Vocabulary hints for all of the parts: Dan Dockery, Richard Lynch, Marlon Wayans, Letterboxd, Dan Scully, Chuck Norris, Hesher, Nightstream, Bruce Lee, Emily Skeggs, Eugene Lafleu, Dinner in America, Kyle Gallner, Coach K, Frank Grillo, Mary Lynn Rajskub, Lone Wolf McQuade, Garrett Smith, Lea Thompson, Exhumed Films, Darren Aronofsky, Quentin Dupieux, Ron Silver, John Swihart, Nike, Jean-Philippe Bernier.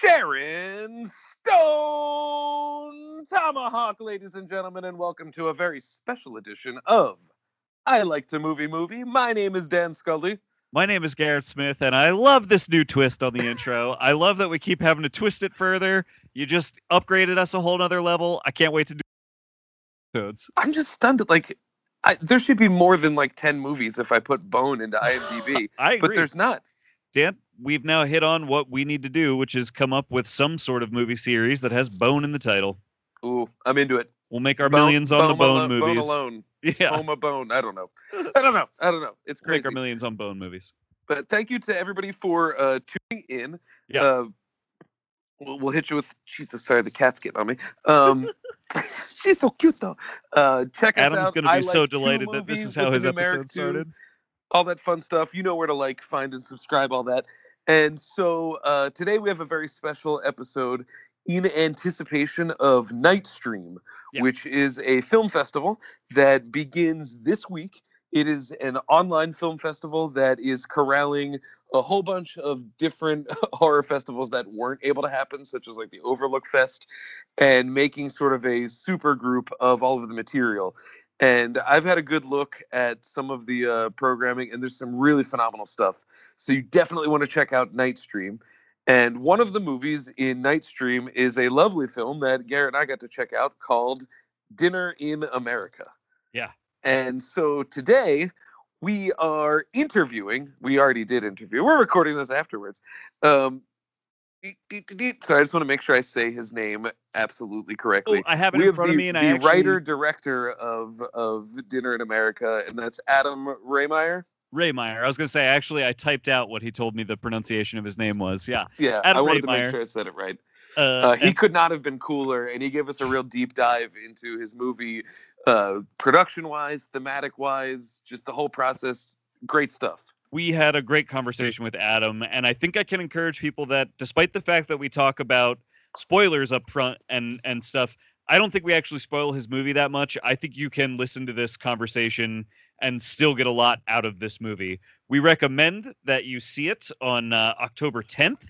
Sharon Stone Tomahawk, ladies and gentlemen, and welcome to a very special edition of I Like to Movie. My name is Dan Scully. My name is Garrett Smith, and I love this new twist on the intro. I love that we keep having to twist it further. You just upgraded us a whole nother level. I can't wait to do episodes. I'm just stunned at, like, there should be more than, like, 10 movies if I put Bone into IMDb. I agree. But there's not. Dan, we've now hit on what we need to do, which is come up with some sort of movie series that has Bone in the title. Ooh, I'm into it. We'll make our millions on the Bone movies. Bone alone. Yeah. Home of Bone. I don't know. It's crazy. Make our millions on Bone movies. But thank you to everybody for tuning in. Yeah. We'll hit you with... Jesus, sorry, the cat's getting on me. She's so cute, though. Check us out. Adam's going to be so delighted that this is how his episode started. All that fun stuff. You know where to like, find, and subscribe, all that. And so today we have a very special episode in anticipation of Nightstream, which is a film festival that begins this week. It is an online film festival that is corralling a whole bunch of different horror festivals that weren't able to happen, such as like the Overlook Fest, and making sort of a super group of all of the material. And I've had a good look at some of the programming, and there's some really phenomenal stuff. So you definitely want to check out Nightstream. And one of the movies in Nightstream is a lovely film that Garrett and I got to check out called Dinner in America. Yeah. And so today we are interviewing. We already did interview. We're recording this afterwards. So I just want to make sure I say his name absolutely correctly. Oh, I have it in front of me. And the writer-director of Dinner in America, and that's Adam Rehmeier. Rehmeier. I was going to say, actually, I typed out what he told me the pronunciation of his name was. Yeah. Yeah, Adam I wanted Rehmeier. To make sure I said it right. He could not have been cooler, and he gave us a real deep dive into his movie, production-wise, thematic-wise, just the whole process. Great stuff. We had a great conversation with Adam, and I think I can encourage people that, despite the fact that we talk about spoilers up front and stuff, I don't think we actually spoil his movie that much. I think you can listen to this conversation and still get a lot out of this movie. We recommend that you see it on October 10th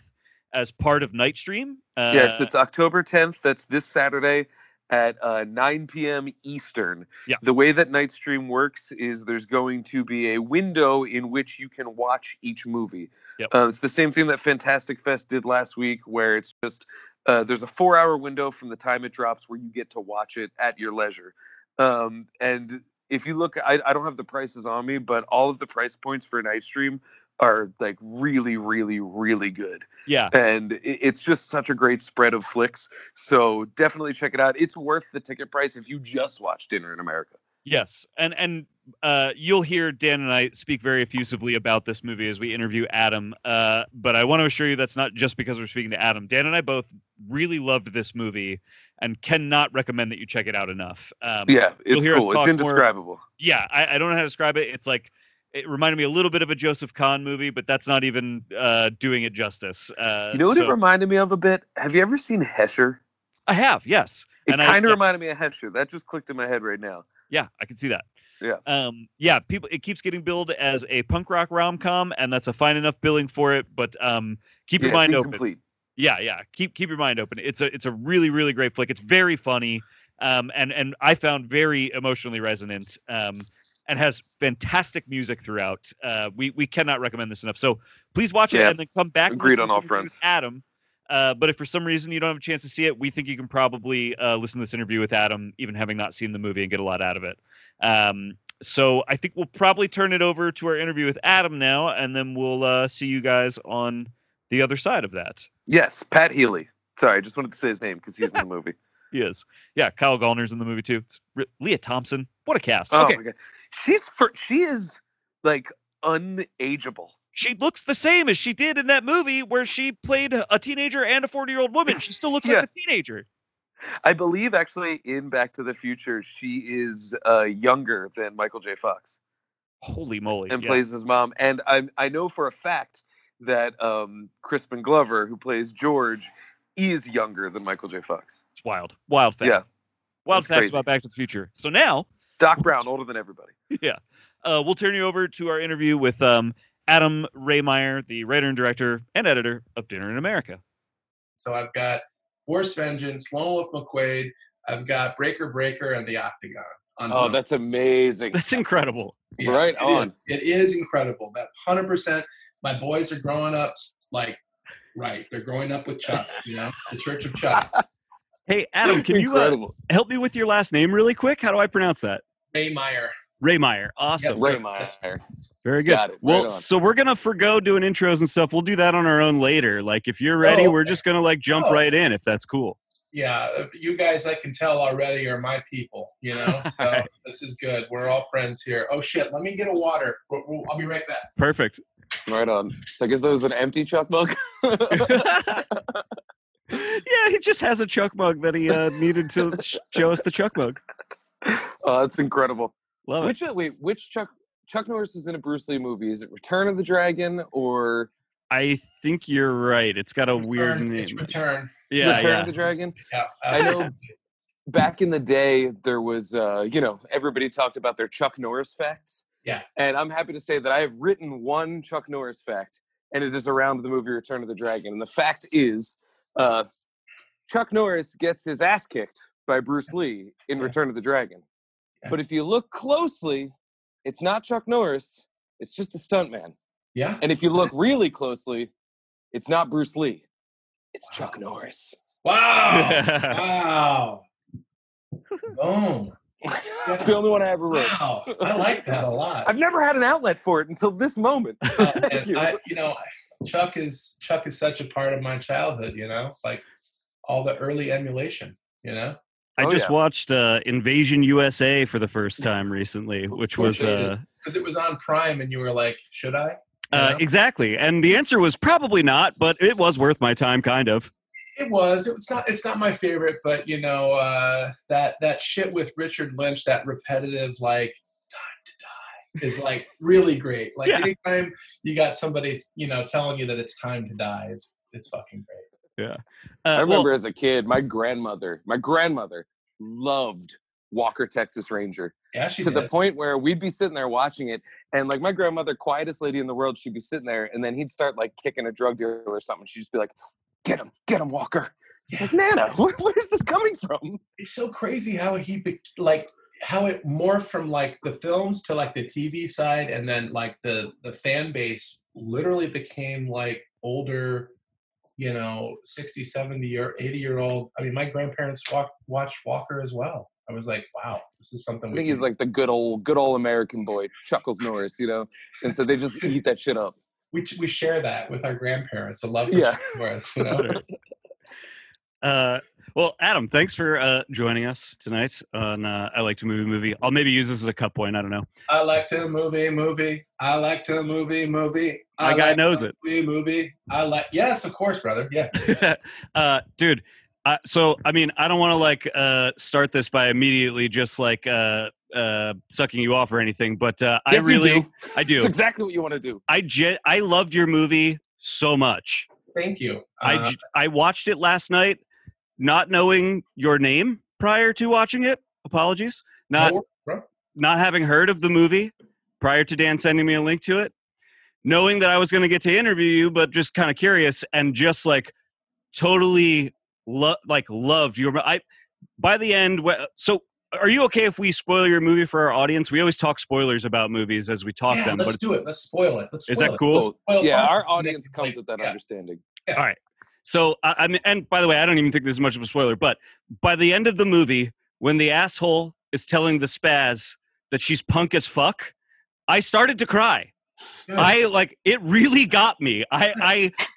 as part of Nightstream. Yes, it's October 10th. That's this Saturday at 9 p.m. Eastern. Yeah. The way that Nightstream works is there's going to be a window in which you can watch each movie. Yep. It's the same thing that Fantastic Fest did last week, where it's just there's a 4-hour window from the time it drops where you get to watch it at your leisure. And if you look, I don't have the prices on me, but all of the price points for Nightstream are like really, really, really good. Yeah. And it's just such a great spread of flicks. So definitely check it out. It's worth the ticket price if you just watch Dinner in America. Yes. And you'll hear Dan and I speak very effusively about this movie as we interview Adam. But I want to assure you that's not just because we're speaking to Adam. Dan and I both really loved this movie and cannot recommend that you check it out enough. It's cool. It's indescribable. More. Yeah. I don't know how to describe it. It's like, it reminded me a little bit of a Joseph Kahn movie, but that's not even doing it justice. You know what it reminded me of a bit? Have you ever seen Hesher? I have, yes. It kind of reminded me of Hesher. That just clicked in my head right now. Yeah, I can see that. Yeah. People. It keeps getting billed as a punk rock rom-com, and that's a fine enough billing for it, but keep your mind open. Incomplete. Yeah. Keep your mind open. It's a really, really great flick. It's very funny, and I found very emotionally resonant. And has fantastic music throughout. We cannot recommend this enough. So please watch it and then come back. Agreed on all fronts. Adam. But if for some reason you don't have a chance to see it, we think you can probably listen to this interview with Adam, even having not seen the movie, and get a lot out of it. So I think we'll probably turn it over to our interview with Adam now, and then we'll see you guys on the other side of that. Yes, Pat Healy. Sorry, I just wanted to say his name because he's in the movie. He is. Yeah, Kyle Gallner's in the movie, too. Lea Thompson. What a cast. Oh, okay. My God. She is, like, unageable. She looks the same as she did in that movie where she played a teenager and a 40-year-old woman. She still looks like a teenager. I believe, actually, in Back to the Future, she is younger than Michael J. Fox. Holy moly. And plays his mom. And I know for a fact that Crispin Glover, who plays George, is younger than Michael J. Fox. It's wild. Wild fact. Yeah. Wild fact about Back to the Future. So now... Doc Brown, older than everybody. Yeah. We'll turn you over to our interview with Adam Rehmeier, the writer and director and editor of Dinner in America. So I've got Force Vengeance, Lone Wolf McQuade, I've got Breaker and The Octagon. Oh, film. That's amazing. That's incredible. Yeah, right on. It is incredible. That 100%. My boys are growing up like, right. They're growing up with Chuck, you know, the Church of Chuck. Hey, Adam, can you help me with your last name really quick? How do I pronounce that? Rehmeier. Awesome. Yeah, Rehmeier. Very good. Got it. Well, right, so we're going to forgo doing intros and stuff. We'll do that on our own later. Like, if you're ready, we're just going to like jump right in, if that's cool. Yeah, you guys, I can tell already, are my people, you know? So this is good. We're all friends here. Oh, shit, let me get a water. I'll be right back. Perfect. Right on. So I guess there was an empty Chuck mug? Yeah, he just has a Chuck mug that he needed to show us the Chuck mug. Oh, that's incredible. Love it. Which Chuck Norris is in a Bruce Lee movie? Is it Return of the Dragon or... I think you're right. It's got a weird name. It's Return. Yeah, Return of the Dragon? Yeah. I know back in the day, there was, you know, everybody talked about their Chuck Norris facts. Yeah. And I'm happy to say that I have written one Chuck Norris fact, and it is around the movie Return of the Dragon. And the fact is, Chuck Norris gets his ass kicked by Bruce Lee in Return of the Dragon. Yeah. But if you look closely, it's not Chuck Norris. It's just a stuntman. Yeah. And if you look really closely, it's not Bruce Lee. It's Chuck Norris. Wow. Boom. That's the only one I ever wrote. Wow. I like that a lot. I've never had an outlet for it until this moment. So thank you. Chuck is such a part of my childhood, you know, like all the early emulation, you know. I just watched Invasion USA for the first time recently, which was... Because it was on Prime and you were like, should I? Exactly. And the answer was probably not, but it was worth my time, kind of. It's not my favorite, but you know, that shit with Richard Lynch, that repetitive, like, time to die is like really great. Like anytime you got somebody, you know, telling you that it's time to die, it's fucking great. Yeah. I remember as a kid, my grandmother loved Walker, Texas Ranger. Yeah, she did. The point where we'd be sitting there watching it, and like my grandmother, quietest lady in the world, she'd be sitting there, and then he'd start like kicking a drug dealer or something. She'd just be like, get him, Walker. It's like, Nana, where's this coming from? It's so crazy how it morphed from like the films to like the TV side, and then like the fan base literally became like older, you know, 60, 70 or 80-year-old. I mean, my grandparents watched Walker as well. I was like, wow, this is something. I think he's like the good old American boy, Chuckles Norris, you know? And so they just eat that shit up. We share that with our grandparents. I love Chuck Norris, you know? Well, Adam, thanks for joining us tonight on I Like to Movie. I'll maybe use this as a cut point. I don't know. I like to movie. I like to movie. My guy knows it. Movie. I like. Yes, of course, brother. Yeah. Dude. So, I mean, I don't want to, like, start this by immediately just, like, sucking you off or anything, but yes, I really... You do. I do. It's exactly what you want to do. I loved your movie so much. Thank you. I watched it last night, not knowing your name prior to watching it. Apologies. Not having heard of the movie prior to Dan sending me a link to it. Knowing that I was going to get to interview you, but just kind of curious and just, like, totally... loved your. By the end. So, are you okay if we spoil your movie for our audience? We always talk spoilers about movies as we talk them. Let's do it. Let's spoil it. Is that cool? Our audience comes with that understanding. Yeah. All right. So, I mean, and by the way, I don't even think this is much of a spoiler, but by the end of the movie, when the asshole is telling the spaz that she's punk as fuck, I started to cry. Good. It really got me.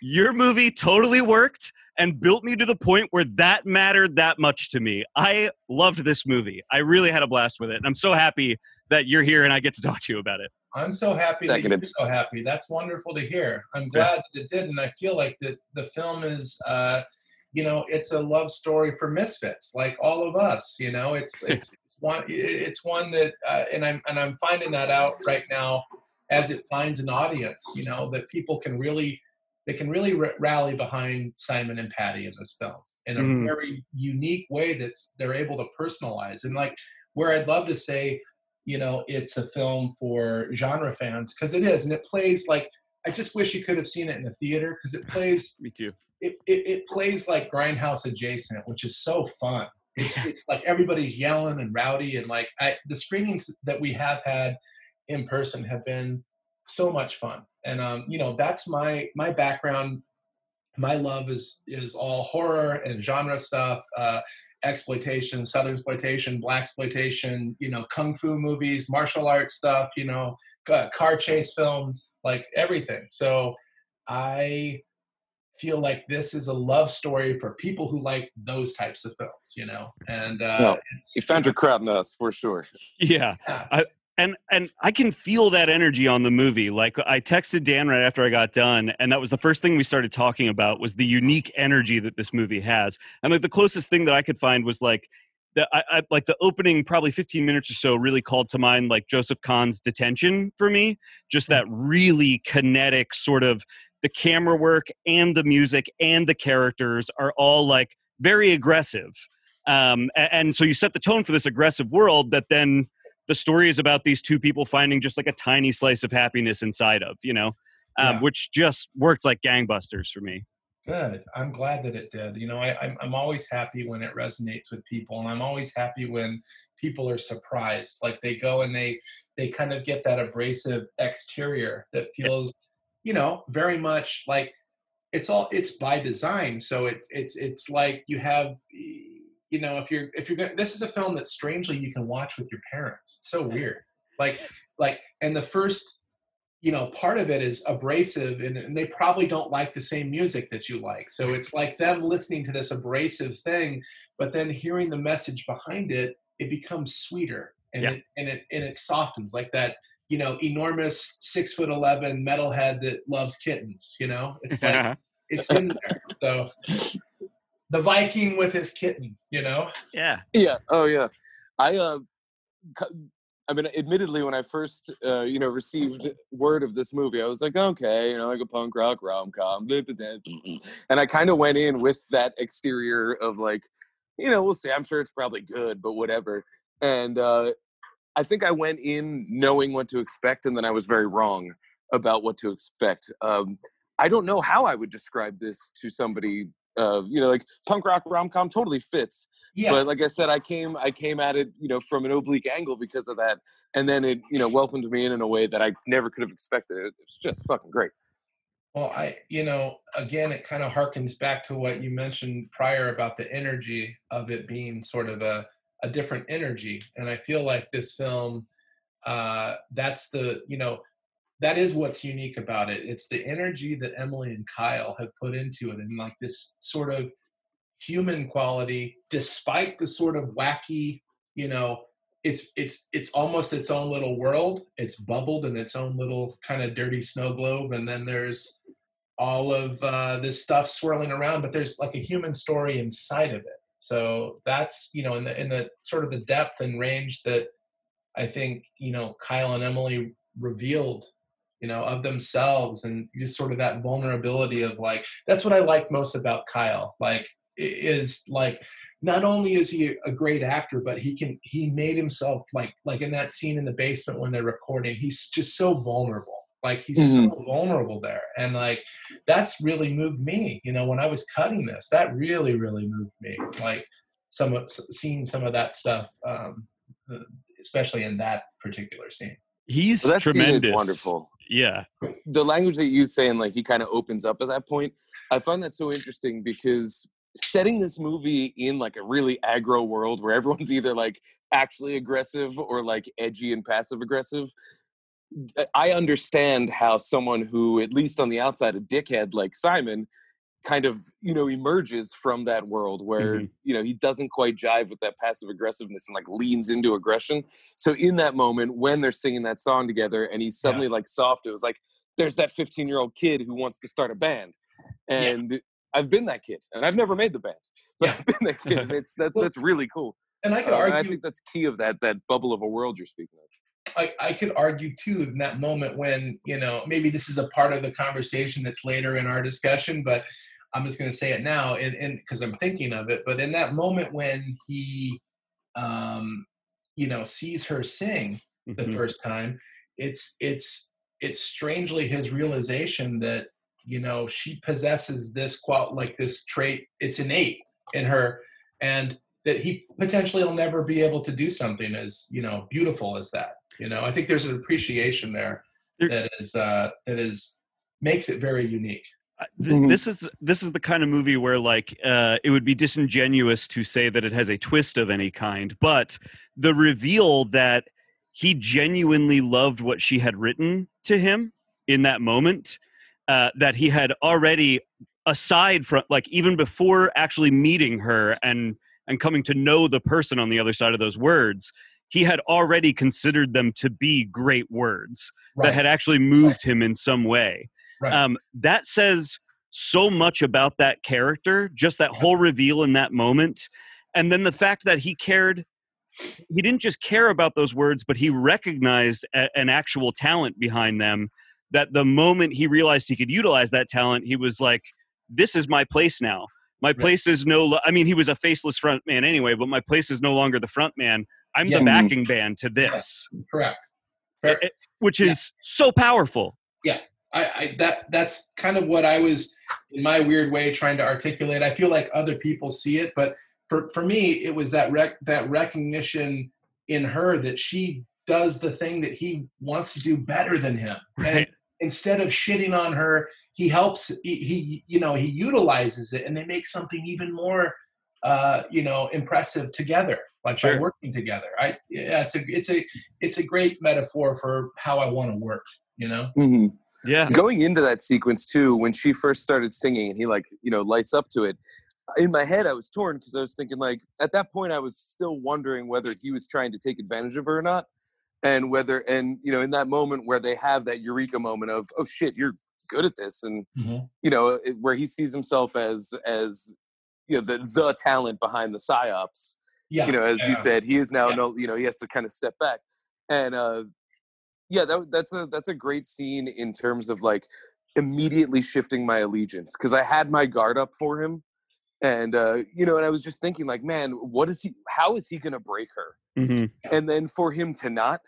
Your movie totally worked. And built me to the point where that mattered that much to me. I loved this movie. I really had a blast with it. And I'm so happy that you're here and I get to talk to you about it. I'm so happy that you're so happy. That's wonderful to hear. I'm glad that it did. And I feel like that the film is, you know, it's a love story for misfits, like all of us. You know, it's one that, and I'm finding that out right now as it finds an audience, you know, that people can really... They can really rally behind Simon and Patty in this film in a very unique way that they're able to personalize. And like where I'd love to say, you know, it's a film for genre fans because it is. And it plays like I just wish you could have seen it in the theater, because it plays me too. It plays like Grindhouse adjacent, which is so fun. It's like everybody's yelling and rowdy, and like the screenings that we have had in person have been so much fun. And you know, that's my background. My love is all horror and genre stuff, exploitation, southern exploitation, black exploitation, you know, kung fu movies, martial arts stuff, you know, car chase films, like everything. So I feel like this is a love story for people who like those types of films, you know. And well, you found your crowd in us for sure. Yeah. And I can feel that energy on the movie. Like, I texted Dan right after I got done, and that was the first thing we started talking about, was the unique energy that this movie has. And like the closest thing that I could find was like the opening probably 15 minutes or so really called to mind like Joseph Kahn's Detention for me. Just that really kinetic sort of, the camera work and the music and the characters are all like very aggressive. And so you set the tone for this aggressive world that then the story is about these two people finding just like a tiny slice of happiness inside of, you know, which just worked like gangbusters for me. Good. I'm glad that it did. You know, I'm always happy when it resonates with people, and I'm always happy when people are surprised. Like, they go and they kind of get that abrasive exterior that feels, you know, very much like it's by design. So it's like you have, you know, if you're going, this is a film that strangely you can watch with your parents. It's so weird. Like, and the first, you know, part of it is abrasive, and they probably don't like the same music that you like. So it's like them listening to this abrasive thing, but then hearing the message behind it, it becomes sweeter, and it softens, like that, you know, enormous 6'11" metalhead that loves kittens, you know, it's like, it's in there. So. The Viking with his kitten, you know? Yeah. Yeah. Oh, yeah. I mean, admittedly, when I first, you know, received word of this movie, I was like, okay, you know, like a punk rock rom-com. And I kind of went in with that exterior of like, you know, we'll see. I'm sure it's probably good, but whatever. And I think I went in knowing what to expect, and then I was very wrong about what to expect. I don't know how I would describe this to somebody. You know, like punk rock rom-com totally fits. Yeah. But like I said, I came at it, you know, from an oblique angle because of that. And then it, you know, welcomed me in a way that I never could have expected. It's just fucking great. Well, you know, again, it kind of harkens back to what you mentioned prior about the energy of it being sort of a different energy. And I feel like this film, that's the, you know, that is what's unique about it. It's the energy that Emily and Kyle have put into it, and like this sort of human quality, despite the sort of wacky, you know, it's almost its own little world. It's bubbled in its own little kind of dirty snow globe. And then there's all of this stuff swirling around, but there's like a human story inside of it. So that's, you know, in the sort of the depth and range that I think, you know, Kyle and Emily revealed, you know, of themselves, and just sort of that vulnerability of like, that's what I like most about Kyle. Like, is like, not only is he a great actor, but he made himself like in that scene in the basement when they're recording, he's just so vulnerable. Like, he's so vulnerable there. And like, that's really moved me, you know, when I was cutting this, that really, really moved me. Like, seeing some of that stuff, especially in that particular scene. He's tremendous. Scene is wonderful. Yeah. The language that you say, and like he kind of opens up at that point, I find that so interesting, because setting this movie in like a really aggro world where everyone's either like actually aggressive or like edgy and passive aggressive, I understand how someone who, at least on the outside, a dickhead like Simon kind of, you know, emerges from that world where, you know, he doesn't quite jive with that passive aggressiveness and like leans into aggression. So in that moment when they're singing that song together and he's suddenly like soft, it was like, there's that 15-year-old kid who wants to start a band. And I've been that kid, and I've never made the band, but I've been that kid. And that's really cool. And I could argue, I think that's key of that bubble of a world you're speaking of. I could argue too, in that moment when, you know, maybe this is a part of the conversation that's later in our discussion, but I'm just going to say it now, and because I'm thinking of it. But in that moment when he, you know, sees her sing the first time, it's it's strangely his realization that, you know, she possesses this qual, like this trait, it's innate in her, and that he potentially will never be able to do something as, you know, beautiful as that. You know, I think there's an appreciation there that is makes it very unique. This is the kind of movie where, like, it would be disingenuous to say that it has a twist of any kind, but the reveal that he genuinely loved what she had written to him in that moment, that he had already, aside from, like, even before actually meeting her and coming to know the person on the other side of those words, he had already considered them to be great words that had actually moved him in some way. Right. That says so much about that character, just that whole reveal in that moment. And then the fact that he cared, he didn't just care about those words, but he recognized an actual talent behind them, that the moment he realized he could utilize that talent, he was like, this is my place now. My place is I mean, he was a faceless front man anyway, but my place is no longer the front man. I'm the backing band to this. Correct. Which is so powerful. Yeah. That's kind of what I was, in my weird way, trying to articulate. I feel like other people see it, but for me, it was that recognition in her that she does the thing that he wants to do better than him. Right. And instead of shitting on her, he helps, he utilizes it, and they make something even more, impressive together, like by working together. It's a great metaphor for how I want to work, you know? Mm-hmm. Yeah. Going into that sequence too, when she first started singing and he lights up to it, in my head I was torn, because I was thinking, like, at that point I was still wondering whether he was trying to take advantage of her or not. And in that moment where they have that eureka moment of, oh shit, you're good at this, and where he sees himself as the talent behind the psyops. Yeah. You said, he is now he has to kind of step back. And that's a great scene in terms of, like, immediately shifting my allegiance, because I had my guard up for him, and and I was just thinking, like, man, how is he gonna break her? Mm-hmm. And then for him to not,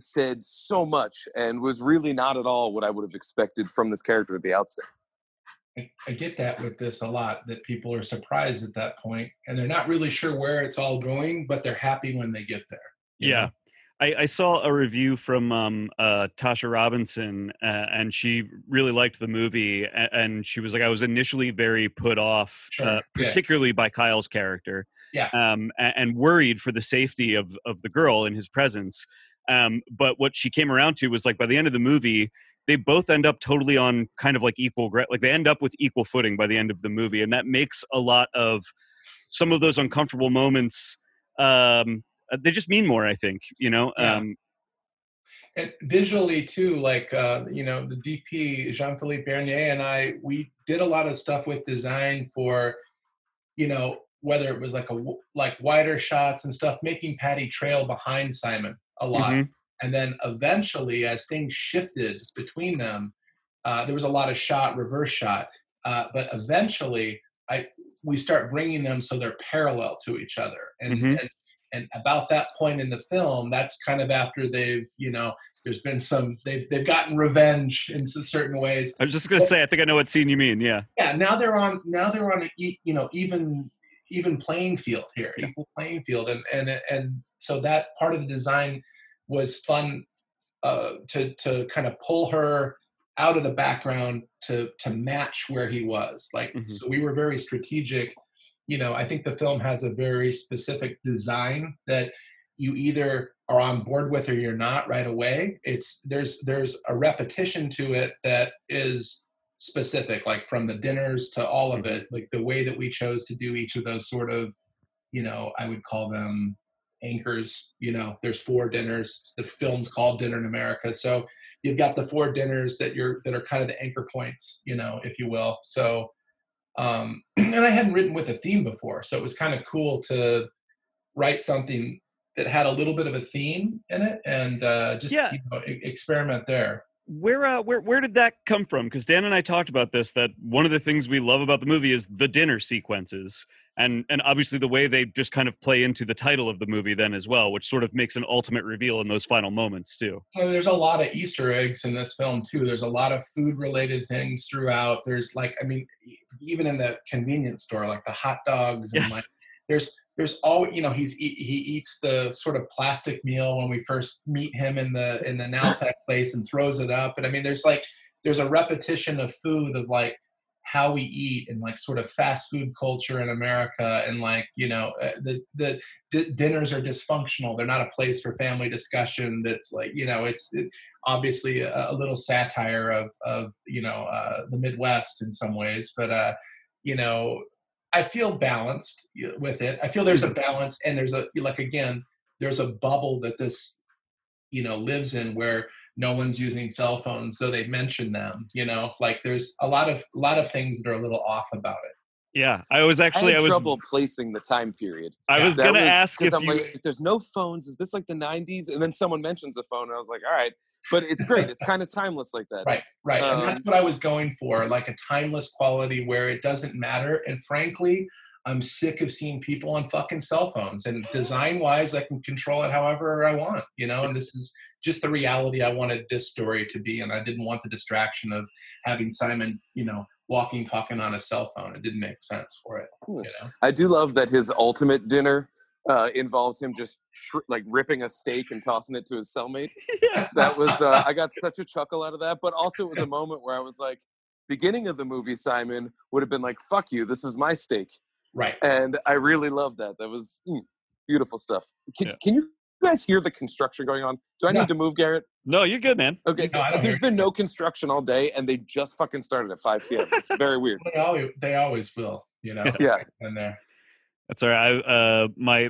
said so much, and was really not at all what I would have expected from this character at the outset. I get that with this a lot, that people are surprised at that point, and they're not really sure where it's all going, but they're happy when they get there. Yeah. I saw a review from Tasha Robinson, and she really liked the movie, and she was like, I was initially very put off, particularly by Kyle's character, and worried for the safety of the girl in his presence. But what she came around to was, like, by the end of the movie, they both end up totally on kind of like equal, like, they end up with equal footing by the end of the movie. And that makes a lot of some of those uncomfortable moments, they just mean more, I think, you know? Yeah. And visually too, like, the DP, Jean-Philippe Bernier, and I, we did a lot of stuff with design for, whether it was like wider shots and stuff, making Patty trail behind Simon a lot. Mm-hmm. And then eventually, as things shifted between them, there was a lot of reverse shot. But eventually, we start bringing them so they're parallel to each other. And, and about that point in the film, that's kind of after they've, there's been some, they've gotten revenge in certain ways. I was just going to say, I think I know what scene you mean. Yeah. Yeah. Now they're on a, even playing field here, equal playing field. And so that part of the design was fun, to kind of pull her out of the background to match where he was. Like, so we were very strategic. I think the film has a very specific design that you either are on board with or you're not right away. There's a repetition to it that is specific, like from the dinners to all of it, like the way that we chose to do each of those sort of, I would call them anchors. There's 4 dinners. The film's called Dinner in America. So you've got the 4 dinners that are kind of the anchor points, if you will. So and I hadn't written with a theme before, so it was kind of cool to write something that had a little bit of a theme in it, and experiment there. Where did that come from? Because Dan and I talked about this, that one of the things we love about the movie is the dinner sequences, And obviously the way they just kind of play into the title of the movie then as well, which sort of makes an ultimate reveal in those final moments too. So there's a lot of Easter eggs in this film too. There's a lot of food related things throughout. There's like, I mean, even in the convenience store, like the hot dogs and yes. like, there's all, you know, he eats the sort of plastic meal when we first meet him in the Naltec place and throws it up. And I mean, there's a repetition of food, of like how we eat and like sort of fast food culture in America. And like, you know, the dinners are dysfunctional. They're not a place for family discussion. That's like, you know, it's obviously a little satire of, you know, the Midwest in some ways, but, you know, I feel balanced with it. I feel there's a balance, and there's a, like, again, there's a bubble that this, you know, lives in where no one's using cell phones, though they mention them, you know, like there's a lot of things that are a little off about it. Yeah. I was trouble placing the time period. I was going to ask if like, there's no phones. Is this like the 90s? And then someone mentions a phone and I was like, all right, but it's great. It's kind of timeless like that. Right. Right. And that's what I was going for. Like a timeless quality where it doesn't matter. And frankly, I'm sick of seeing people on fucking cell phones, and design wise, I can control it however I want, you know, and this is just the reality I wanted this story to be. And I didn't want the distraction of having Simon, you know, walking, talking on a cell phone. It didn't make sense for it. You know? I do love that his ultimate dinner involves him just like ripping a steak and tossing it to his cellmate. Yeah. That was, I got such a chuckle out of that, but also it was a moment where I was like, beginning of the movie, Simon would have been like, fuck you, this is my steak. Right. And I really loved that. That was beautiful stuff. Can you guys hear the construction going on? Do I need to move, Garrett? No, you're good, man. Okay. So there's been no construction all day, and they just fucking started at 5 p.m. It's very weird. They always will, you know. Yeah. In there. That's all right.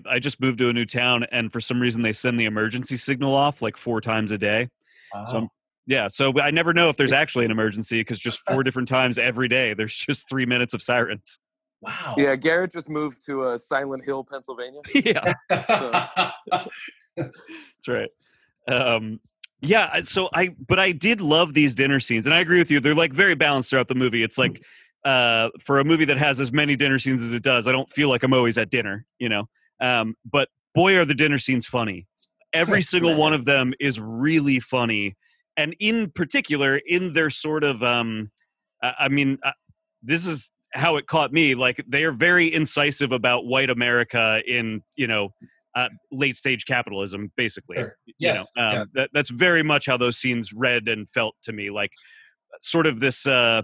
I just moved to a new town, and for some reason they send the emergency signal off like 4 times a day. Wow. So so I never know if there's actually an emergency, because just 4 different times every day there's just 3 minutes of sirens. Wow. Yeah, Garrett just moved to Silent Hill, Pennsylvania. Yeah. That's right. Yeah, so I did love these dinner scenes, and I agree with you. They're like very balanced throughout the movie. It's like for a movie that has as many dinner scenes as it does, I don't feel like I'm always at dinner, you know. But boy, are the dinner scenes funny. Every single one of them is really funny. And in particular, in their sort of this is how it caught me. Like, they are very incisive about white America in, you know, late stage capitalism, basically. Sure. Yes. You know, that's very much how those scenes read and felt to me. Like, sort of this, I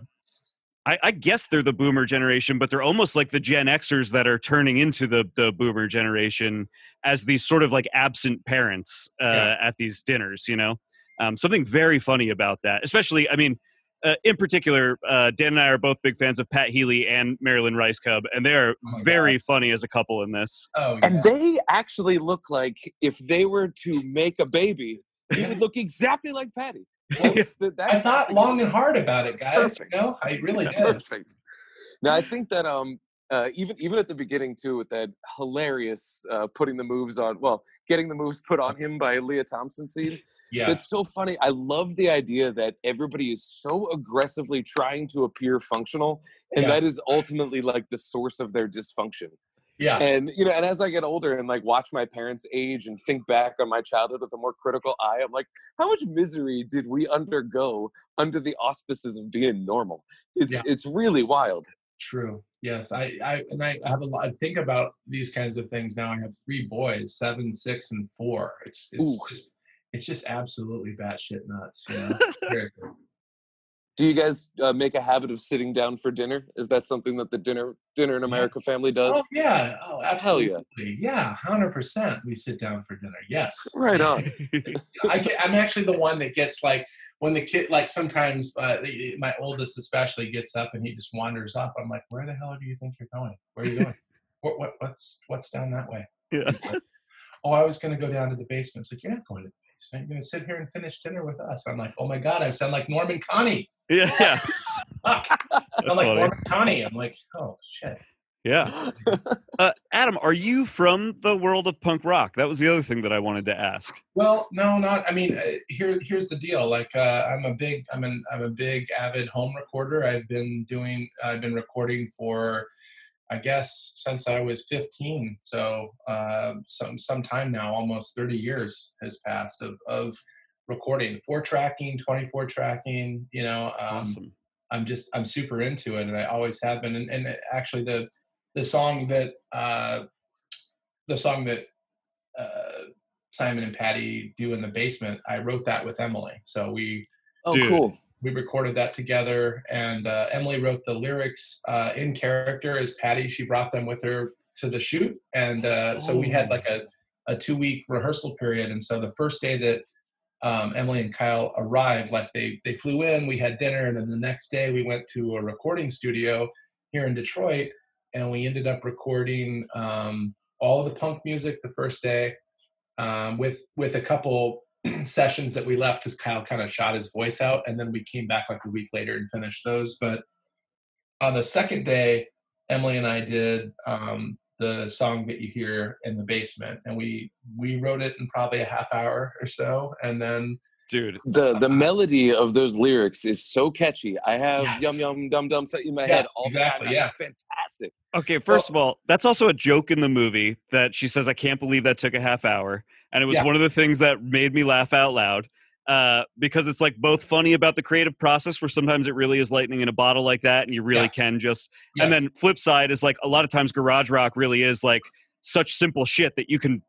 guess they're the boomer generation, but they're almost like the Gen Xers that are turning into the boomer generation as these sort of like absent parents at these dinners, you know, something very funny about that, especially, I mean, in particular, Dan and I are both big fans of Pat Healy and Mary Lynn Rajskub, and they are very funny as a couple in this. Oh, yeah. And they actually look like if they were to make a baby, they would look exactly like Patty. I thought long and hard about it, guys. You know? I really did. Perfect. Now, I think that even at the beginning, too, with that hilarious getting the moves put on him by Lea Thompson scene. Yeah. It's so funny. I love the idea that everybody is so aggressively trying to appear functional, and that is ultimately like the source of their dysfunction. Yeah. And, you know, and as I get older and like watch my parents age and think back on my childhood with a more critical eye, I'm like, how much misery did we undergo under the auspices of being normal? It's really wild. True. Yes. I have a lot. I think about these kinds of things now. I have 3 boys, 7, 6, and 4. It's just absolutely batshit nuts. You know? Seriously. Do you guys make a habit of sitting down for dinner? Is that something that the Dinner in America family does? Oh, yeah. Oh, absolutely. Yeah, 100%. We sit down for dinner. Yes. Right on. I'm actually the one that gets like, when the kid, like sometimes my oldest especially gets up and he just wanders off. I'm like, where the hell do you think you're going? Where are you going? What's down that way? Yeah. Like, oh, I was going to go down to the basement. It's like, you're not going to you're going to sit here and finish dinner with us. I'm like, oh my God, I sound like Norman Connie. Yeah. Fuck. Norman Connie. I'm like, oh shit. Yeah. Adam, are you from the world of punk rock? That was the other thing that I wanted to ask. Well, no, not. I mean, here's the deal. Like, I'm a big avid home recorder. I've been recording for I guess, since I was 15. So some time now, almost 30 years has passed of recording, 4-tracking, 24-tracking, you know. Awesome. I'm super into it, and I always have been. And actually the song that Simon and Patty do in the basement, I wrote that with Emily. So we, cool. We recorded that together, and Emily wrote the lyrics in character as Patty. She brought them with her to the shoot, and so we had like a 2-week rehearsal period. And so the first day that Emily and Kyle arrived, like they flew in, we had dinner, and then the next day we went to a recording studio here in Detroit, and we ended up recording all of the punk music the first day with a couple sessions that we left because Kyle kind of shot his voice out, and then we came back like a week later and finished those. But on the second day, Emily and I did the song that you hear in the basement, and we wrote it in probably a half hour or so. And then the melody of those lyrics is so catchy. I have yum yum dum dum set in my head all the time. Yeah. It's fantastic. Okay, first of all, that's also a joke in the movie that she says, "I can't believe that took a half hour." And it was one of the things that made me laugh out loud because it's like both funny about the creative process, where sometimes it really is lightning in a bottle like that, and you really can just. Yes. And then flip side is like a lot of times garage rock really is like such simple shit that you can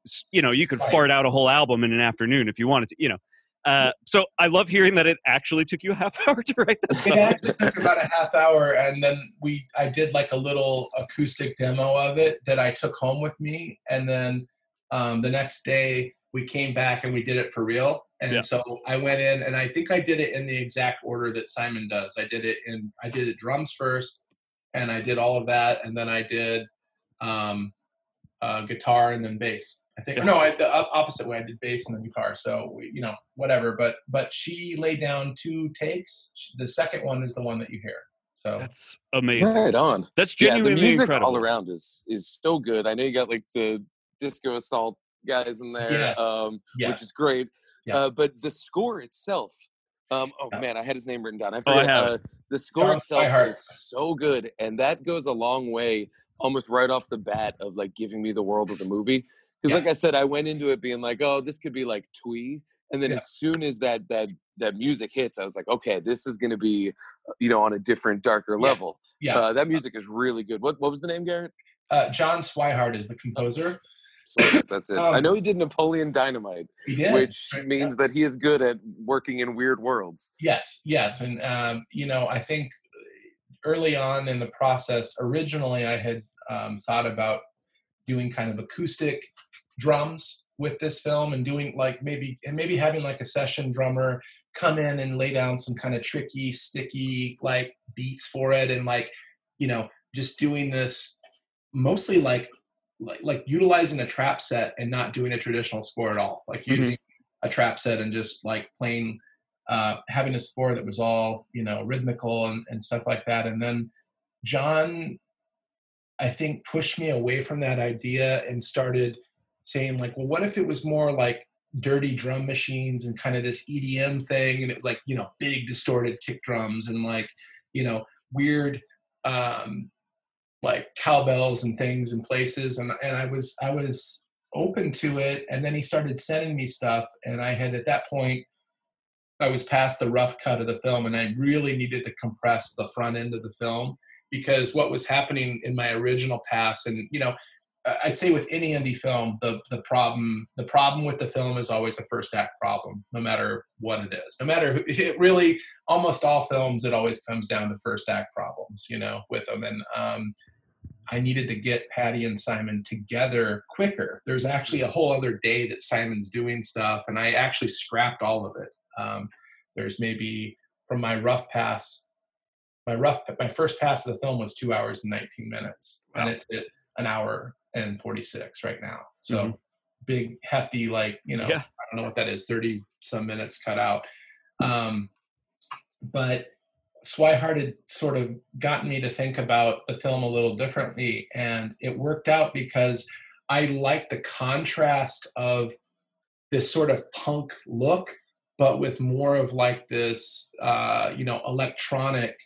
fart out a whole album in an afternoon if you wanted to, you know. So I love hearing that it actually took you a half hour to write that song. It actually took about a half hour, and then I did like a little acoustic demo of it that I took home with me, and then. The next day we came back and we did it for real. And so I went in, and I think I did it in the exact order that Simon does. I did it drums first, and I did all of that. And then I did, guitar and then bass, I think. No, the opposite way. I did bass and then guitar. So whatever, but she laid down 2 takes. The second one is the one that you hear. So that's amazing. Right on. That's genuinely the music incredible. All around is so good. I know you got like the Disco Assault guys in there, which is great. Yeah. But the score itself, man, I had his name written down. I forgot. The score itself is so good, and that goes a long way, almost right off the bat, of like giving me the world of the movie. Because, like I said, I went into it being like, "Oh, this could be like twee," and then as soon as that music hits, I was like, "Okay, this is going to be, on a different, darker level." Yeah, that music is really good. What was the name, Garrett? John Swihart is the composer. So that's it. I know he did Napoleon Dynamite, which means that he is good at working in weird worlds. Yes. And, I think early on in the process, originally I had thought about doing kind of acoustic drums with this film, and doing like maybe having like a session drummer come in and lay down some kind of tricky, sticky like beats for it. And like, just doing this mostly like utilizing a trap set and not doing a traditional score at all, like using a trap set and just like playing, having a score that was all, rhythmical and stuff like that. And then John, I think, pushed me away from that idea and started saying like, well, what if it was more like dirty drum machines and kind of this EDM thing? And it was like, big distorted kick drums and like, weird, like cowbells and things in places. And I was open to it. And then he started sending me stuff. And I had, at that point, I was past the rough cut of the film, and I really needed to compress the front end of the film, because what was happening in my original pass, and, I'd say with any indie film, the problem with the film is always the first act problem, no matter what it is. No matter who, it really, almost all films, it always comes down to first act problems, with them. And, I needed to get Patty and Simon together quicker. There's actually a whole other day that Simon's doing stuff, and I actually scrapped all of it. There's maybe, from my rough pass, my first pass of the film was 2 hours and 19 minutes. Wow. And it's an hour and 46 right now. So big, hefty, like, I don't know what that is, 30 some minutes cut out. But Swihart had sort of gotten me to think about the film a little differently, and it worked out because I liked the contrast of this sort of punk look, but with more of like this, electronic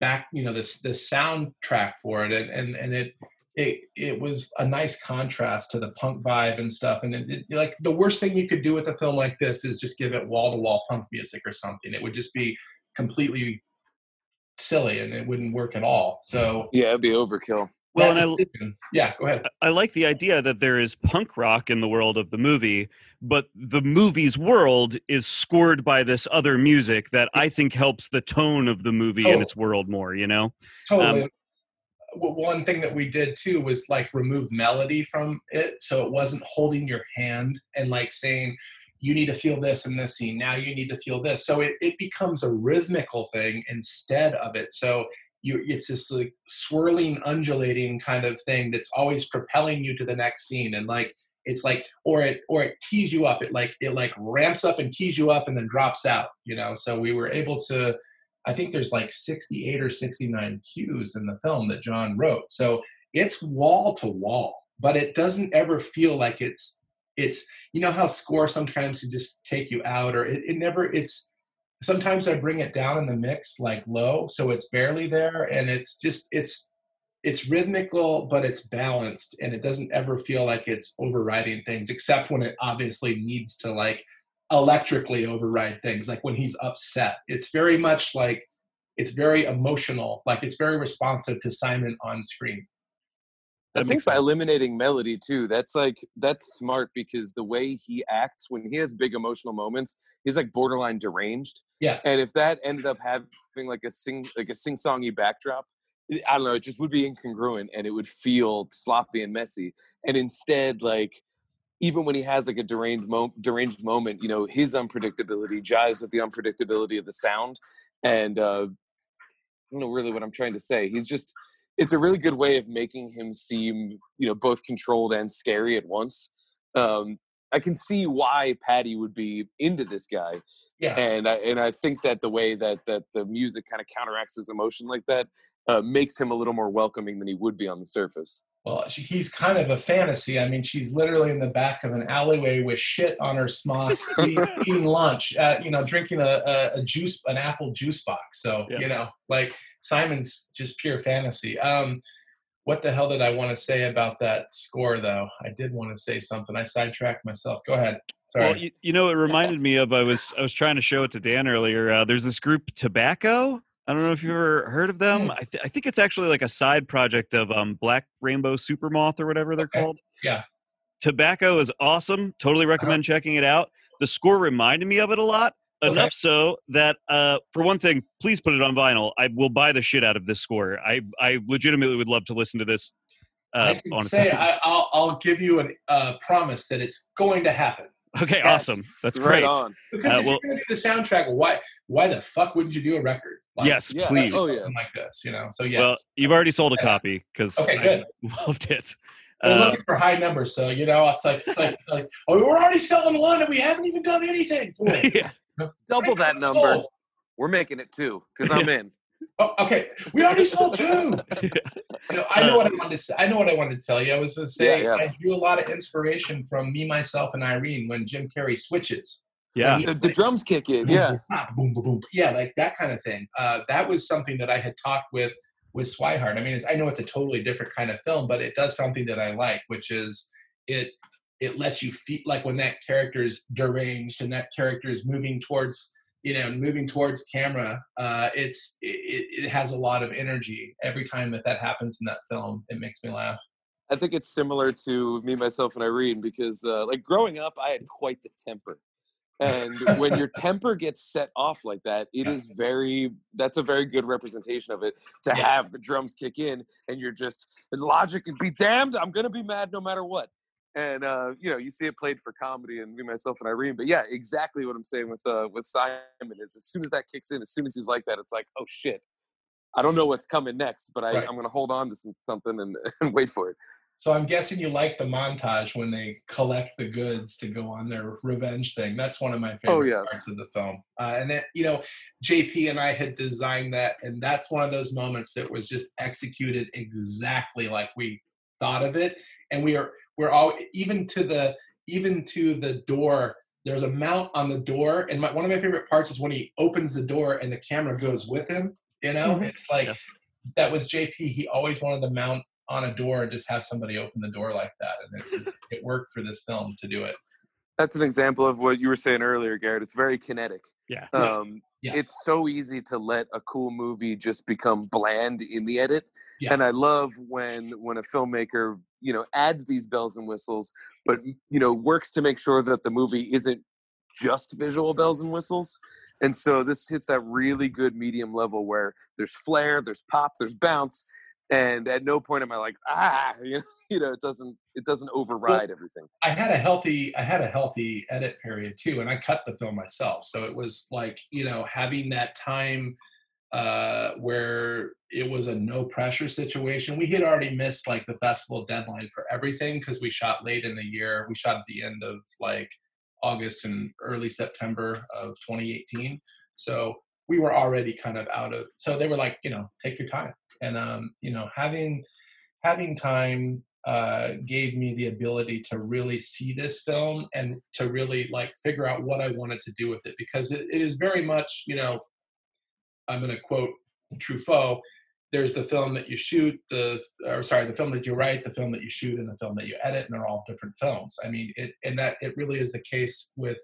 back, you know, this soundtrack for it, and it was a nice contrast to the punk vibe and stuff. And it, like, the worst thing you could do with a film like this is just give it wall-to-wall punk music or something. It would just be completely silly and it wouldn't work at all. So yeah, it'd be overkill. Well, yeah, go ahead. I like the idea that there is punk rock in the world of the movie, but the movie's world is scored by this other music that I think helps the tone of the movie and its world more, you know? Totally. One thing that we did too was like remove melody from it, so it wasn't holding your hand and like saying, you need to feel this in this scene, now you need to feel this. So it becomes a rhythmical thing instead of it. So it's this like swirling, undulating kind of thing that's always propelling you to the next scene. And like, it's like, or it tees you up. It ramps up and tees you up and then drops out, you know? So we were able to, I think there's like 68 or 69 cues in the film that John wrote. So it's wall to wall, but it doesn't ever feel like it's, you know how score sometimes can just take you out, or it's sometimes I bring it down in the mix, like low, so it's barely there, and it's just, it's rhythmical, but it's balanced, and it doesn't ever feel like it's overriding things, except when it obviously needs to like electrically override things, like when he's upset. It's very much like, it's very emotional, like it's very responsive to Simon on screen. I think by eliminating melody too, that's smart, because the way he acts when he has big emotional moments, he's like borderline deranged. Yeah. And if that ended up having like a sing-songy backdrop, I don't know, it just would be incongruent and it would feel sloppy and messy. And instead, like, even when he has like a deranged moment, you know, his unpredictability jives with the unpredictability of the sound. And I don't know really what I'm trying to say. He's just, it's a really good way of making him seem, you know, both controlled and scary at once. I can see why Patty would be into this guy. Yeah. And I think that the way that the music kind of counteracts his emotion like that makes him a little more welcoming than he would be on the surface. Well, he's kind of a fantasy. I mean, she's literally in the back of an alleyway with shit on her smock, eating lunch, you know, drinking a juice, an apple juice box. So, yeah. You know, like Simon's just pure fantasy. What the hell did I want to say about that score, though? I did want to say something. I sidetracked myself. Go ahead. Sorry. Well, you know, it reminded me of, I was trying to show it to Dan earlier. There's this group, Tobacco. I don't know if you've ever heard of them. I think it's actually like a side project of Black Rainbow Supermoth or whatever they're called. Yeah. Tobacco is awesome. Totally recommend checking it out. The score reminded me of it a lot. Enough so that, for one thing, please put it on vinyl. I will buy the shit out of this score. I legitimately would love to listen to this. I can say, I'll give you a promise that it's going to happen. Okay, yes, awesome. That's great. Right on. Because if you're going to do the soundtrack, why the fuck wouldn't you do a record? Like, yes, yeah, please. Oh, yeah. Like this, you know. So yes. Well, you've already sold a copy because I loved it. We're looking for high numbers, so you know, it's like we're already selling one and we haven't even done anything. Yeah. Double that number. Sold. We're making it two because I'm in. Oh, okay, we already sold two. I know what I wanted to tell you. I was going to say I drew a lot of inspiration from Me, Myself, and Irene when Jim Carrey switches. Yeah, the drums kick in. Yeah, boom, boom, boom. Yeah, like that kind of thing. That was something that I had talked with Swihart. I mean, I know it's a totally different kind of film, but it does something that I like, which is it lets you feel like when that character is deranged and that character is moving towards camera, it has a lot of energy. Every time that happens in that film, it makes me laugh. I think it's similar to Me, Myself, and Irene because, like, growing up, I had quite the temper. And when your temper gets set off like that, that's a very good representation of it, to have the drums kick in and you're just, logic and be damned, I'm going to be mad no matter what. And, you know, you see it played for comedy and Me, Myself, and Irene. But, yeah, exactly what I'm saying with Simon is as soon as that kicks in, as soon as he's like that, it's like, oh, shit. I don't know what's coming next, but I'm going to hold on to something and wait for it. So I'm guessing you like the montage when they collect the goods to go on their revenge thing. That's one of my favorite parts of the film. And then, you know, JP and I had designed that, and that's one of those moments that was just executed exactly like we thought of it. And we're all, even to the door, there's a mount on the door. And one of my favorite parts is when he opens the door and the camera goes with him. You know, it's like, yes. That was JP. He always wanted to mount on a door and just have somebody open the door like that. And it worked for this film to do it. That's an example of what you were saying earlier, Garrett. It's very kinetic. Yeah. Yes. It's so easy to let a cool movie just become bland in the edit. Yeah. And I love when a filmmaker, you know, adds these bells and whistles, but, you know, works to make sure that the movie isn't just visual bells and whistles. And so this hits that really good medium level where there's flair, there's pop, there's bounce. And at no point am I like, you know, it doesn't override everything. I had a healthy edit period too. And I cut the film myself. So it was like, you know, having that time where it was a no pressure situation. We had already missed like the festival deadline for everything because we shot late in the year. We shot at the end of like August and early September of 2018. So we were already kind of out of, so they were like, you know, take your time. And, you know, having time gave me the ability to really see this film and to really, like, figure out what I wanted to do with it. Because it is very much, you know, I'm going to quote Truffaut, there's the film that you shoot, the film that you write, the film that you shoot, and the film that you edit, and they're all different films. I mean, it really is the case with,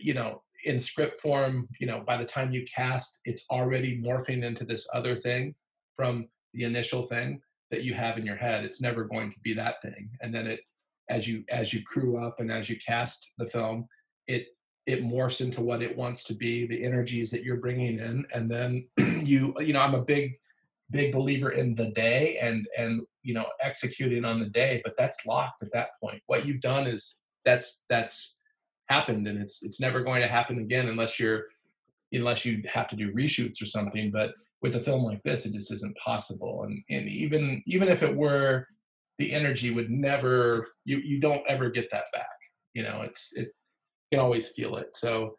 you know, in script form, you know, by the time you cast, it's already morphing into this other thing from the initial thing that you have in your head. It's never going to be that thing. And then as you crew up and as you cast the film, it morphs into what it wants to be, the energies that you're bringing in. And then you know, I'm a big believer in the day and, you know, executing on the day, but that's locked at that point. What you've done is that's happened, and it's never going to happen again unless you have to do reshoots or something. But with a film like this, it just isn't possible. And even if it were, the energy would never, you don't ever get that back. You know, you can always feel it. So,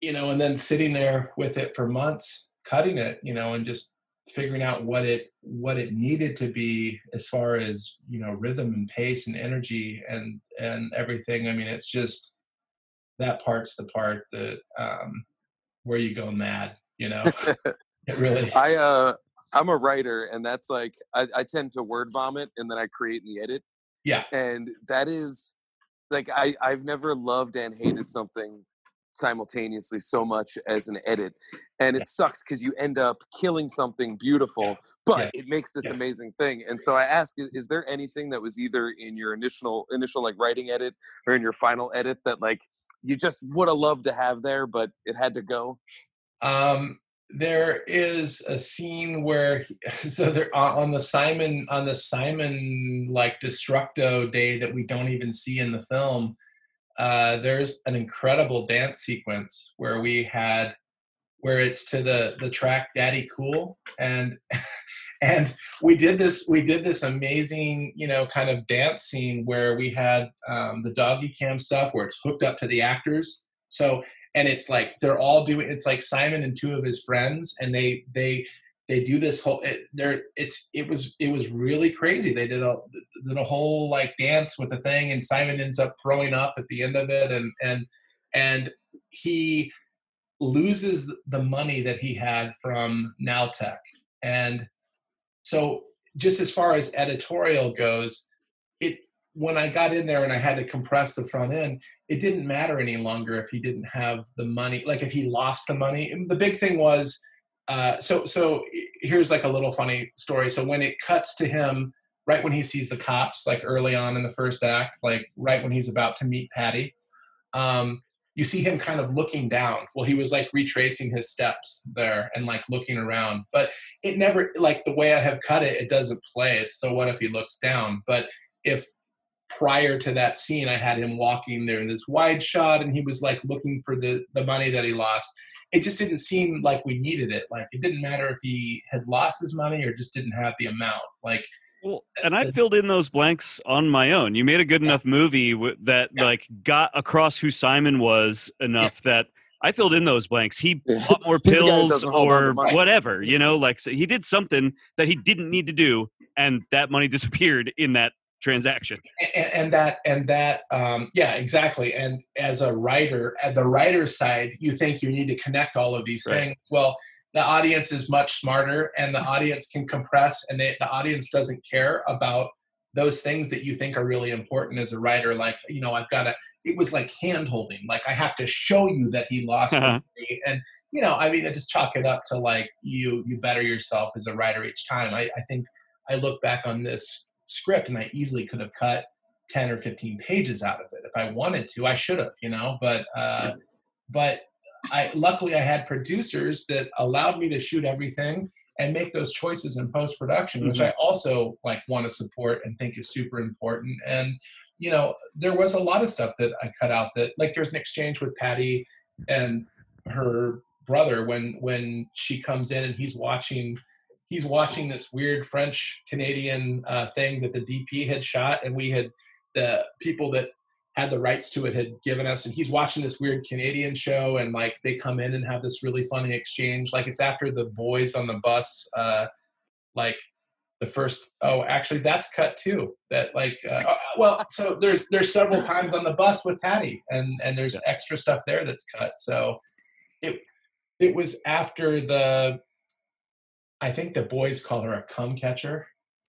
you know, and then sitting there with it for months, cutting it, you know, and just figuring out what it needed to be as far as, you know, rhythm and pace and energy and everything. I mean, it's just, that part's the part that where you go mad, you know. It really. I'm a writer, and that's like I tend to word vomit, and then I create and edit. Yeah, and that is like I've never loved and hated something simultaneously so much as an edit, and it sucks because you end up killing something beautiful, but it makes this amazing thing. And so I ask, is there anything that was either in your initial like writing edit or in your final edit that like you just would have loved to have there but it had to go? There is a scene where they're on the Simon like Destructo day that we don't even see in the film. There's an incredible dance sequence where it's to the track Daddy Cool, and we did this amazing, you know, kind of dance scene where we had the doggy cam stuff where it's hooked up to the actors. So, and it's like they're all doing, it's like Simon and two of his friends, and they do this whole, it was really crazy. They did a whole like dance with the thing, and Simon ends up throwing up at the end of it. And he loses the money that he had from Nowtech. And so just as far as editorial goes, when I got in there and I had to compress the front end, it didn't matter any longer if he didn't have the money, like if he lost the money. The big thing was, so here's like a little funny story. So when it cuts to him, right when he sees the cops, like early on in the first act, like right when he's about to meet Patty, you see him kind of looking down. Well, he was like retracing his steps there and like looking around, but it never, like the way I have cut it, it doesn't play. It's so what if he looks down? But if prior to that scene, I had him walking there in this wide shot and he was like looking for the money that he lost, it just didn't seem like we needed it. Like, it didn't matter if he had lost his money or just didn't have the amount. Like, well, and I filled in those blanks on my own. You made a good enough movie that like got across who Simon was enough that I filled in those blanks. He bought more pills or whatever, you know, like, so he did something that he didn't need to do, and that money disappeared in that transaction. And that exactly. And as a writer, at the writer's side, you think you need to connect all of these things. Well, the audience is much smarter, and the audience can compress, and the audience doesn't care about those things that you think are really important as a writer. Like, you know, I've got to, it was like hand holding, like I have to show you that he lost me. And, you know, I mean, I just chalk it up to like, you better yourself as a writer each time. I think I look back on this script and I easily could have cut 10 or 15 pages out of it. If I wanted to, I should have, you know, but luckily I had producers that allowed me to shoot everything and make those choices in post-production, which I also like want to support and think is super important. And, you know, there was a lot of stuff that I cut out that, like, there's an exchange with Patty and her brother when she comes in and he's watching this weird French Canadian thing that the DP had shot. And we had, the people that had the rights to it had given us, and he's watching this weird Canadian show, and like they come in and have this really funny exchange. Like, it's after the boys on the bus, like the first, oh, actually that's cut too. That like, well, so there's several times on the bus with Patty, and there's extra stuff there that's cut. So it was after the, I think the boys call her a cum catcher.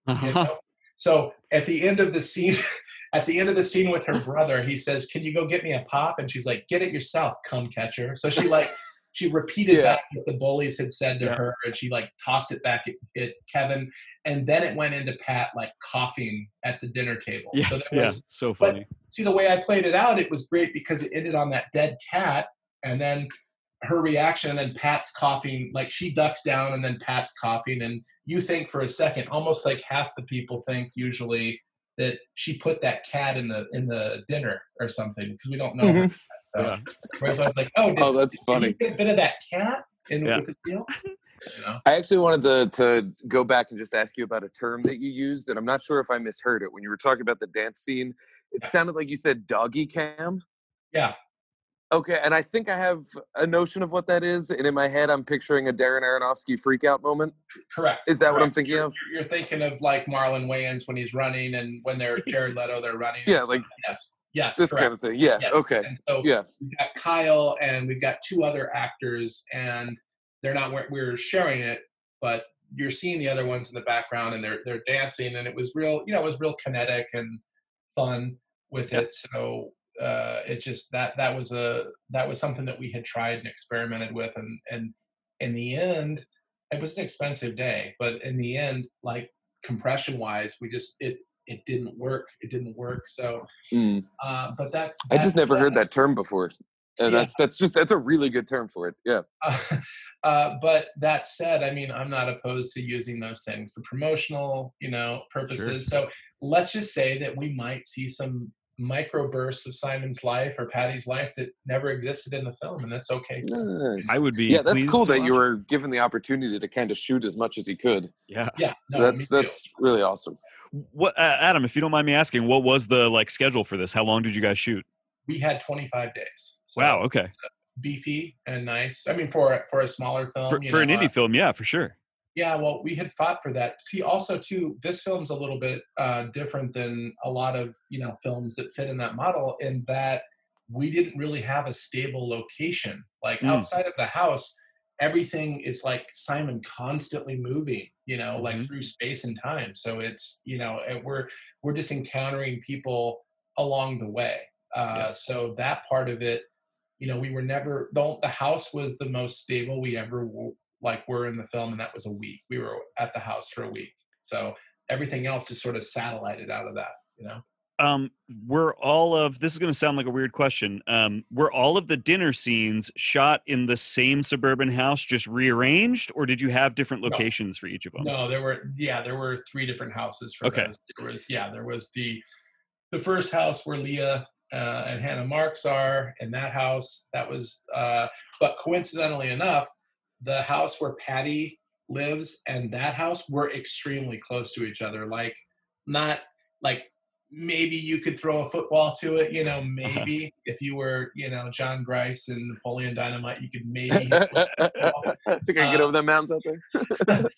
You know? So at the end of the scene, at the end of the scene with her brother, he says, "Can you go get me a pop?" And she's like, "Get it yourself, cum catcher." So she like, she repeated back what the bullies had said to her, and she like tossed it back at Kevin. And then it went into Pat like coughing at the dinner table. Yes. So that was so funny. But, see, the way I played it out, it was great because it ended on that dead cat, and then her reaction, and then Pat's coughing, like she ducks down and then Pat's coughing. And you think for a second, almost like half the people think usually, that she put that cat in the dinner or something, because we don't know. So I was like, "Oh, that's funny. Get a bit of that cat in with the deal." You know? I actually wanted to go back and just ask you about a term that you used, and I'm not sure if I misheard it when you were talking about the dance scene. It sounded like you said "doggy cam." Yeah. Okay, and I think I have a notion of what that is, and in my head, I'm picturing a Darren Aronofsky freakout moment. Correct. Is that what I'm thinking of? You're thinking of like Marlon Wayans when he's running, and when they're Jared Leto, they're running. Yeah, like yes, this kind of thing. Yeah, yes. Okay. And so we've got Kyle, and we've got two other actors, and they're not. We're sharing it, but you're seeing the other ones in the background, and they're dancing, and it was real. You know, it was real kinetic and fun with it. So. It just that was something that we had tried and experimented with, and in the end, it was an expensive day, but in the end, like compression wise, we just it didn't work. So, but that I just never heard that term before. That's a really good term for it. Yeah. But that said, I mean, I'm not opposed to using those things for promotional, you know, purposes. Sure. So let's just say that we might see some microbursts of Simon's life or Patty's life that never existed in the film, and that's okay. Nice. I would be. Yeah, that's cool that you were given the opportunity to kind of shoot as much as you could. Yeah, yeah. No, that's really awesome. What, Adam, if you don't mind me asking, what was the like schedule for this? How long did you guys shoot? We had 25 days. So wow. Okay. Beefy and nice. I mean, for a smaller film, for an indie film, yeah, for sure. Yeah, well, we had fought for that. See, also, too, this film's a little bit different than a lot of, you know, films that fit in that model, in that we didn't really have a stable location. Like, outside of the house, everything is, like, Simon constantly moving, you know, like, through space and time. So it's, you know, we're just encountering people along the way. So that part of it, you know, we were never – the house was the most stable we ever were in the film, and that was a week. We were at the house for a week. So everything else just sort of satellited out of that, you know? This is going to sound like a weird question. Were all of the dinner scenes shot in the same suburban house, just rearranged, or did you have different locations for each of them? No, there were three different houses for those. There was the first house where Leah and Hannah Marks are in that house. That was, but coincidentally enough, the house where Patty lives and that house were extremely close to each other. Like, not like maybe you could throw a football to it, you know, maybe if you were, you know, John Grice and Napoleon Dynamite, you could maybe. I think I can get over the mountains out there.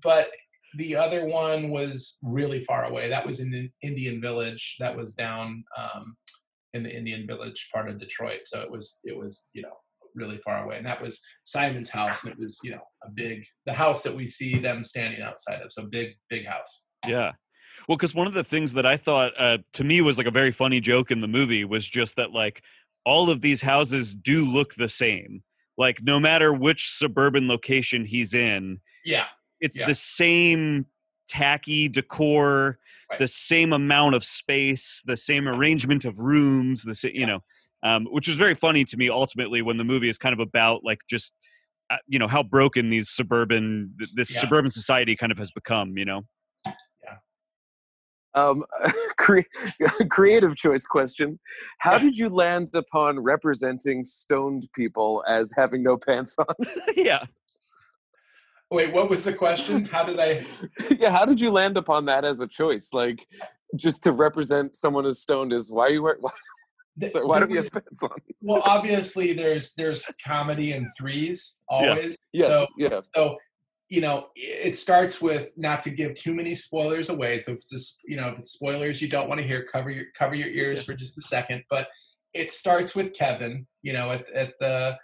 But the other one was really far away. That was in the Indian Village. That was down in the Indian Village part of Detroit. So it was, you know, really far away. And that was Simon's house. And it was, you know, a big, the house that we see them standing outside of. So big, big house. Yeah. Well, because one of the things that I thought to me was like a very funny joke in the movie was just that like all of these houses do look the same. Like no matter which suburban location he's in. Yeah. It's the same tacky decor, right. The same amount of space, the same arrangement of rooms, the same, you know, which was very funny to me ultimately when the movie is kind of about like just, you know, how broken these suburban, suburban society kind of has become, you know? Creative choice question. How did you land upon representing stoned people as having no pants on? Yeah. Wait, what was the question? How did I... Yeah, how did you land upon that as a choice? Like, just to represent someone as stoned is, why are you wearing... Why do we have pants on? Well, obviously, there's comedy in threes, always. Yeah. Yes, so, you know, it starts with not to give too many spoilers away. So, if it's just, you know, if it's spoilers you don't want to hear, cover your ears for just a second. But it starts with Kevin, you know, at the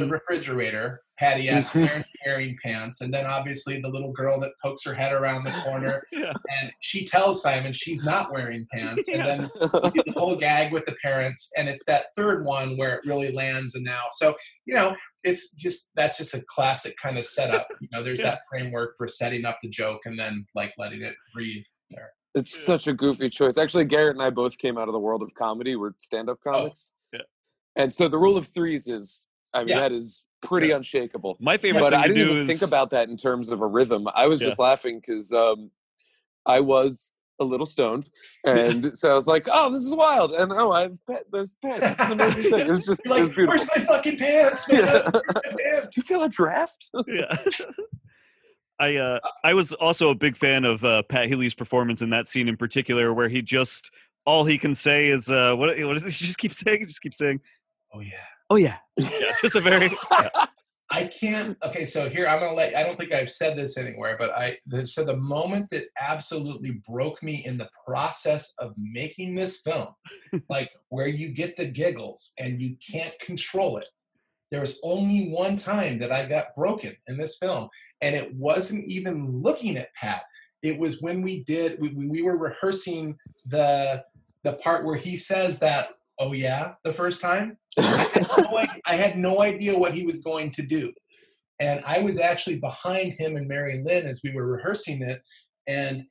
refrigerator. Patty asks her wearing pants, and then obviously the little girl that pokes her head around the corner, and she tells Simon she's not wearing pants, and then we do the whole gag with the parents, and it's that third one where it really lands. And now, so you know, it's just that's just a classic kind of setup. You know, there's that framework for setting up the joke and then like letting it breathe there. It's such a goofy choice. Actually, Garrett and I both came out of the world of comedy. We're stand-up comics, and so the rule of threes is, I mean, that is pretty unshakable. My favorite thing I didn't even think about that in terms of a rhythm. I was just laughing because I was a little stoned, and so I was like, oh, this is wild, and oh, there's pants. It's an amazing thing. It was just like, it was beautiful. Where's my fucking pants? Do you feel a draft? I was also a big fan of Pat Healy's performance in that scene in particular, where he just, all he can say is what is this? He just keeps saying, oh yeah. Oh yeah. It's just a very I can't. Okay, so here I'm gonna I don't think I've said this anywhere, but so the moment that absolutely broke me in the process of making this film, like where you get the giggles and you can't control it. There was only one time that I got broken in this film, and it wasn't even looking at Pat. It was when we were rehearsing the part where he says that, oh yeah, the first time. I had no idea what he was going to do, and I was actually behind him and Mary Lynn as we were rehearsing it, and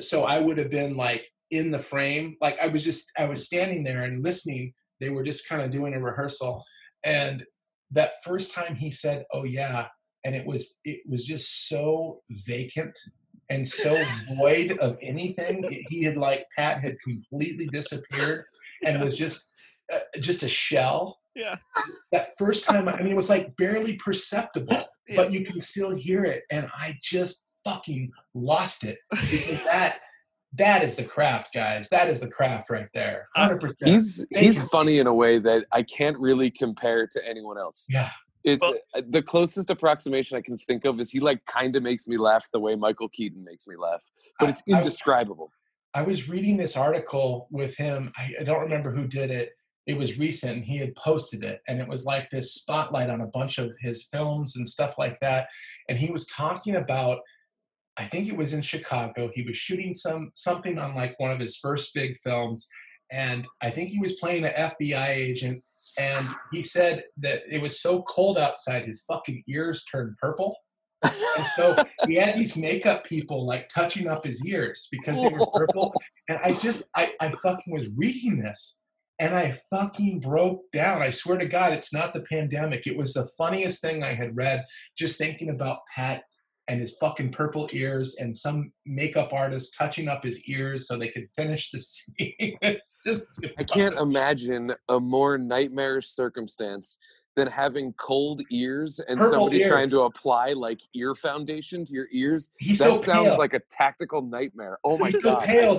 so I would have been like in the frame, like I was standing there and listening. They were just kind of doing a rehearsal, and that first time he said oh yeah, and it was just so vacant and so void of anything. He had Pat had completely disappeared and was just a shell. Yeah. That first time, I mean, it was like barely perceptible, but you can still hear it. And I just fucking lost it. Because that is the craft, guys. That is the craft right there. 100%. He's funny in a way that I can't really compare to anyone else. Yeah. It's the closest approximation I can think of is he kind of makes me laugh the way Michael Keaton makes me laugh, but it's indescribable. I was reading this article with him. I don't remember who did it. It was recent, and he had posted it, and it was like this spotlight on a bunch of his films and stuff like that. And he was talking about, I think it was in Chicago, he was shooting something on one of his first big films, and I think he was playing an FBI agent, and he said that it was so cold outside his fucking ears turned purple. And so we had these makeup people touching up his ears because they were purple. And I fucking was reading this, and I fucking broke down. I swear to God, it's not the pandemic. It was the funniest thing I had read, just thinking about Pat and his fucking purple ears and some makeup artist touching up his ears so they could finish the scene. It's just I can't imagine a more nightmarish circumstance than having cold ears and purple somebody ears. Trying to apply ear foundation to your ears. Sounds like a tactical nightmare. Oh my God. He's so pale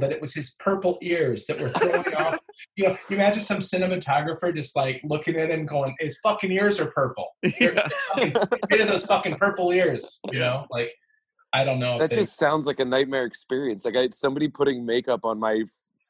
that it was his purple ears that were throwing off. You know, you imagine some cinematographer just looking at him going, his fucking ears are purple. Get rid of those fucking purple ears. You know, I don't know. That just sounds like a nightmare experience. Somebody putting makeup on my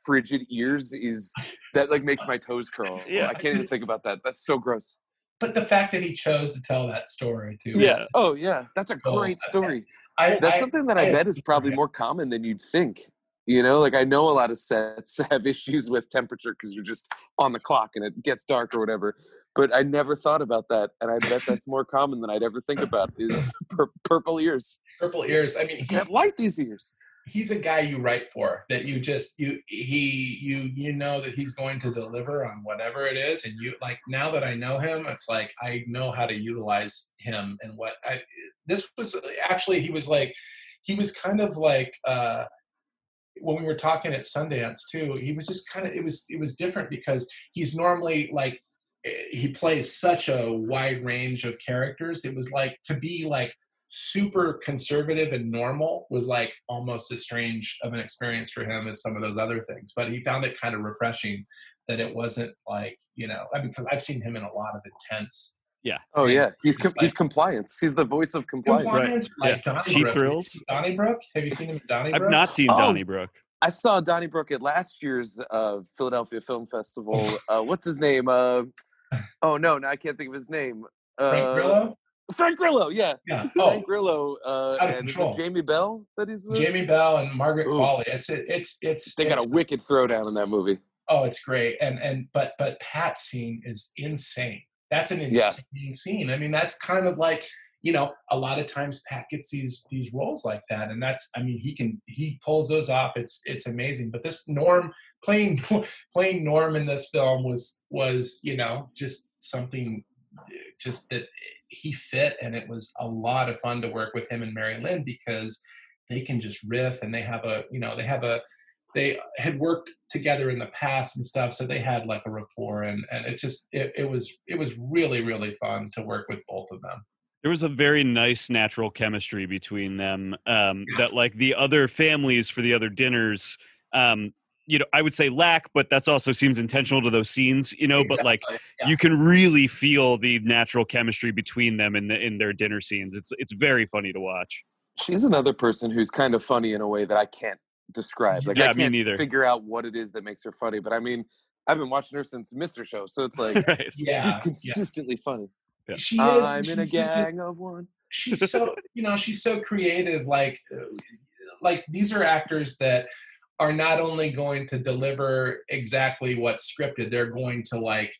frigid ears is that like makes my toes curl. Yeah, I can't even think about that. That's so gross. But the fact that he chose to tell that story too. Yeah. Oh yeah, that's a great story. That's something that I bet is probably more common than you'd think. You know, like I know a lot of sets have issues with temperature because you're just on the clock and it gets dark or whatever. But I never thought about that, and I bet that's more common than I'd ever think about is purple ears. Purple ears. I mean, he can't light these ears. He's a guy you write for that you just you know that he's going to deliver on whatever it is, and you like now that I know him, it's like I know how to utilize him and what I. This was actually he was kind of like. When we were talking at Sundance too, he was just kind of, it was different because he's normally like, he plays such a wide range of characters. It was like to be like super conservative and normal was like almost as strange of an experience for him as some of those other things. But he found it kind of refreshing that it wasn't like, you know, I mean, because I've seen him in a lot of intense. Yeah. Oh yeah. He's compliance. He's the voice of compliance. Right. Like yeah. Donnybrook. Have you seen him in Donnybrook? I've not seen Donnybrook. I saw Donnybrook at last year's Philadelphia Film Festival. What's his name? No, I can't think of his name. Frank Grillo? Frank Grillo, yeah. Oh. Frank Grillo and is it Jamie Bell that he's with? Jamie Bell and Margaret Qualley. They got a wicked throwdown in that movie. Oh, it's great. But Pat's scene is insane. That's an insane scene. I mean, that's kind of like, you know, a lot of times Pat gets these roles like that. And that's, I mean, he pulls those off. It's amazing. But this Norm, playing Norm in this film was, you know, just something just that he fit. And it was a lot of fun to work with him and Mary Lynn because they can just riff and they had worked together in the past and stuff, so they had like a rapport, and it just it was really, really fun to work with both of them. There was a very nice natural chemistry between them that like the other families for the other dinners, you know, I would say lack, but that's also seems intentional to those scenes, you know. Exactly. But like you can really feel the natural chemistry between them in their dinner scenes. It's very funny to watch. She's another person who's kind of funny in a way that I can't describe. Like I can't figure out what it is that makes her funny, but I mean, I've been watching her since Mr. Show, so it's like she's consistently funny. Yeah. She is. I'm in a gang of one. She's so she's so creative. Like these are actors that are not only going to deliver exactly what's scripted, they're going to like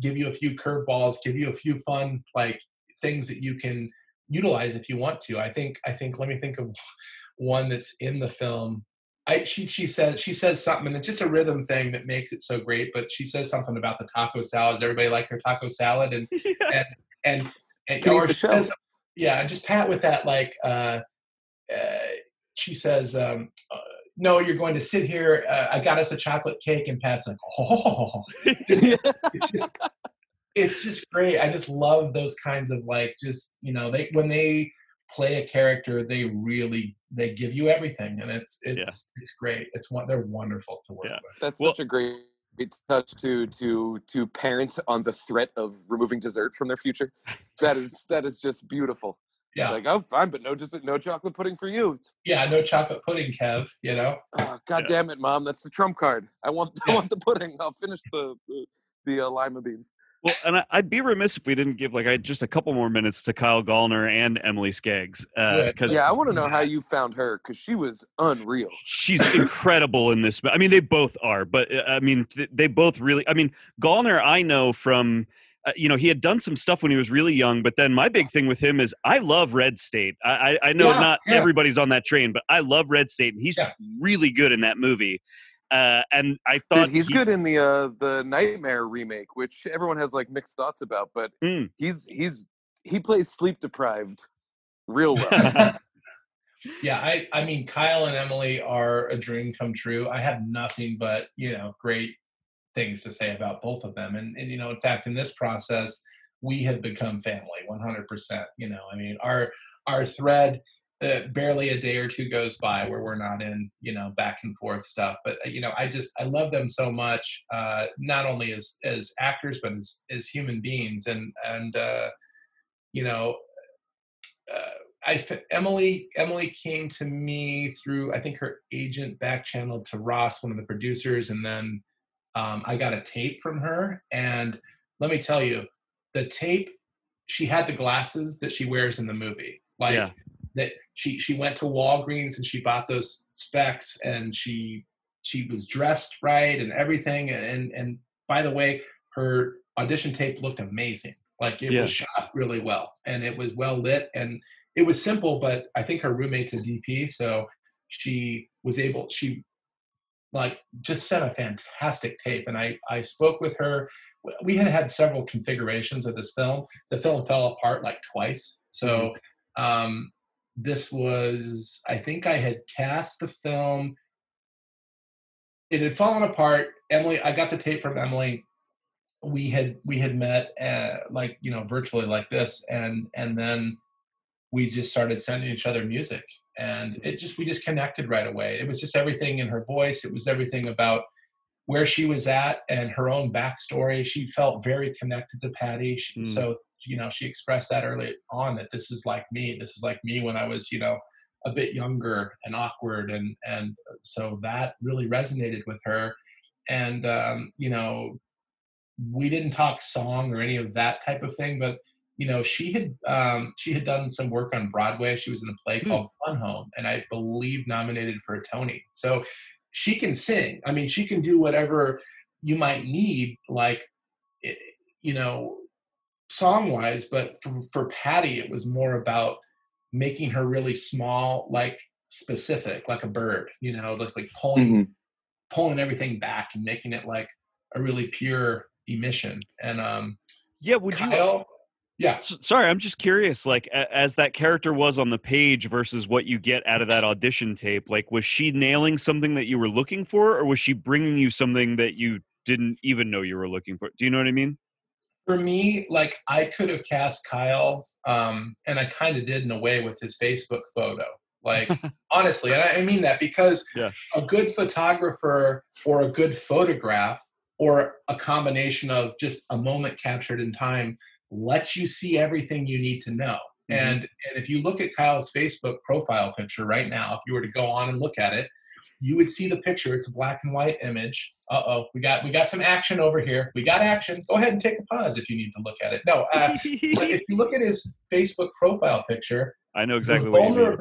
give you a few curveballs, give you a few fun like things that you can utilize if you want to. I think. Let me think of one that's in the film. She says something, and it's just a rhythm thing that makes it so great. But she says something about the taco salads. Everybody liked their taco salad, and Pat with that like. She says, "No, you're going to sit here. I got us a chocolate cake," and Pat's like, "Oh, it's just great." I just love those kinds of like just when they play a character, they give you everything, and it's great. They're wonderful to work with. That's such a great touch to parent on the threat of removing dessert from their future. That is just beautiful. Yeah, like oh fine, but no chocolate pudding for you. Yeah, no chocolate pudding, Kev. You know. Oh, God damn it, Mom! That's the trump card. I want the pudding. I'll finish the lima beans. Well, and I'd be remiss if we didn't give just a couple more minutes to Kyle Gallner and Emily Skeggs. I want to know how you found her because she was unreal. She's incredible in this. I mean, they both are, but I mean, they both really. I mean, Gallner, I know from. He had done some stuff when he was really young, but then my big thing with him is I love Red State. I know not everybody's on that train, but I love Red State, and he's really good in that movie. And I thought he's good in the Nightmare remake, which everyone has like mixed thoughts about, but he plays sleep deprived real well. Yeah, I mean Kyle and Emily are a dream come true. I have nothing but great things to say about both of them, and in fact, in this process, we have become family 100%. I mean, our thread. Barely a day or two goes by where we're not in, back and forth stuff. But, I love them so much, not only as actors, but as human beings. And Emily came to me through, I think, her agent back channeled to Ross, one of the producers, and then I got a tape from her. And let me tell you, the tape, she had the glasses that she wears in the movie. Like, yeah. That she went to Walgreens and she bought those specs, and she was dressed right and everything. And by the way, her audition tape looked amazing. Like, it was shot really well, and it was well lit, and it was simple, but I think her roommate's a DP, so she just sent a fantastic tape. And I spoke with her. We had several configurations of this film. The film fell apart like twice. So this was, I think I had cast the film. It had fallen apart. Emily, I got the tape from Emily. We had met virtually like this, and then we just started sending each other music, and we just connected right away. It was just everything in her voice. It was everything about where she was at and her own backstory. She felt very connected to Patty. So, she expressed that early on, that this is like me. This is like me when I was, a bit younger and awkward. And so that really resonated with her. And, we didn't talk song or any of that type of thing, but she had done some work on Broadway. She was in a play called Fun Home, and I believe nominated for a Tony. So she can sing. I mean, she can do whatever you might need, song-wise. But for Patty, it was more about making her really small, specific, like a bird. Pulling everything back and making it like a really pure emission. And Yeah. Sorry, I'm just curious, as that character was on the page versus what you get out of that audition tape, was she nailing something that you were looking for, or was she bringing you something that you didn't even know you were looking for? Do you know what I mean? For me, I could have cast Kyle, and I kind of did in a way with his Facebook photo. Honestly, and I mean that because a good photographer or a good photograph or a combination of just a moment captured in time lets you see everything you need to know. And if you look at Kyle's Facebook profile picture right now, if you were to go on and look at it, you would see the picture. It's a black and white image. Uh-oh, we got some action over here. We got action. Go ahead and take a pause if you need to look at it. No, but if you look at his Facebook profile picture, I know exactly what you mean.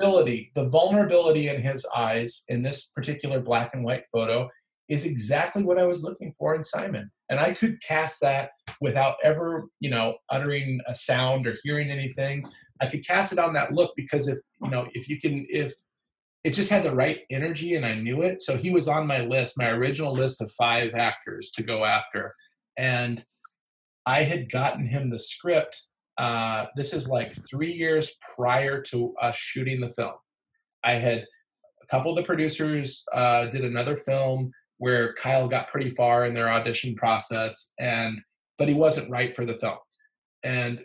The vulnerability in his eyes in this particular black and white photo is exactly what I was looking for in Simon. And I could cast that without ever, uttering a sound or hearing anything. I could cast it on that look because if it just had the right energy and I knew it. So he was on my list, my original list of 5 actors to go after. And I had gotten him the script. This is 3 years prior to us shooting the film. A couple of the producers did another film where Kyle got pretty far in their audition process, but he wasn't right for the film.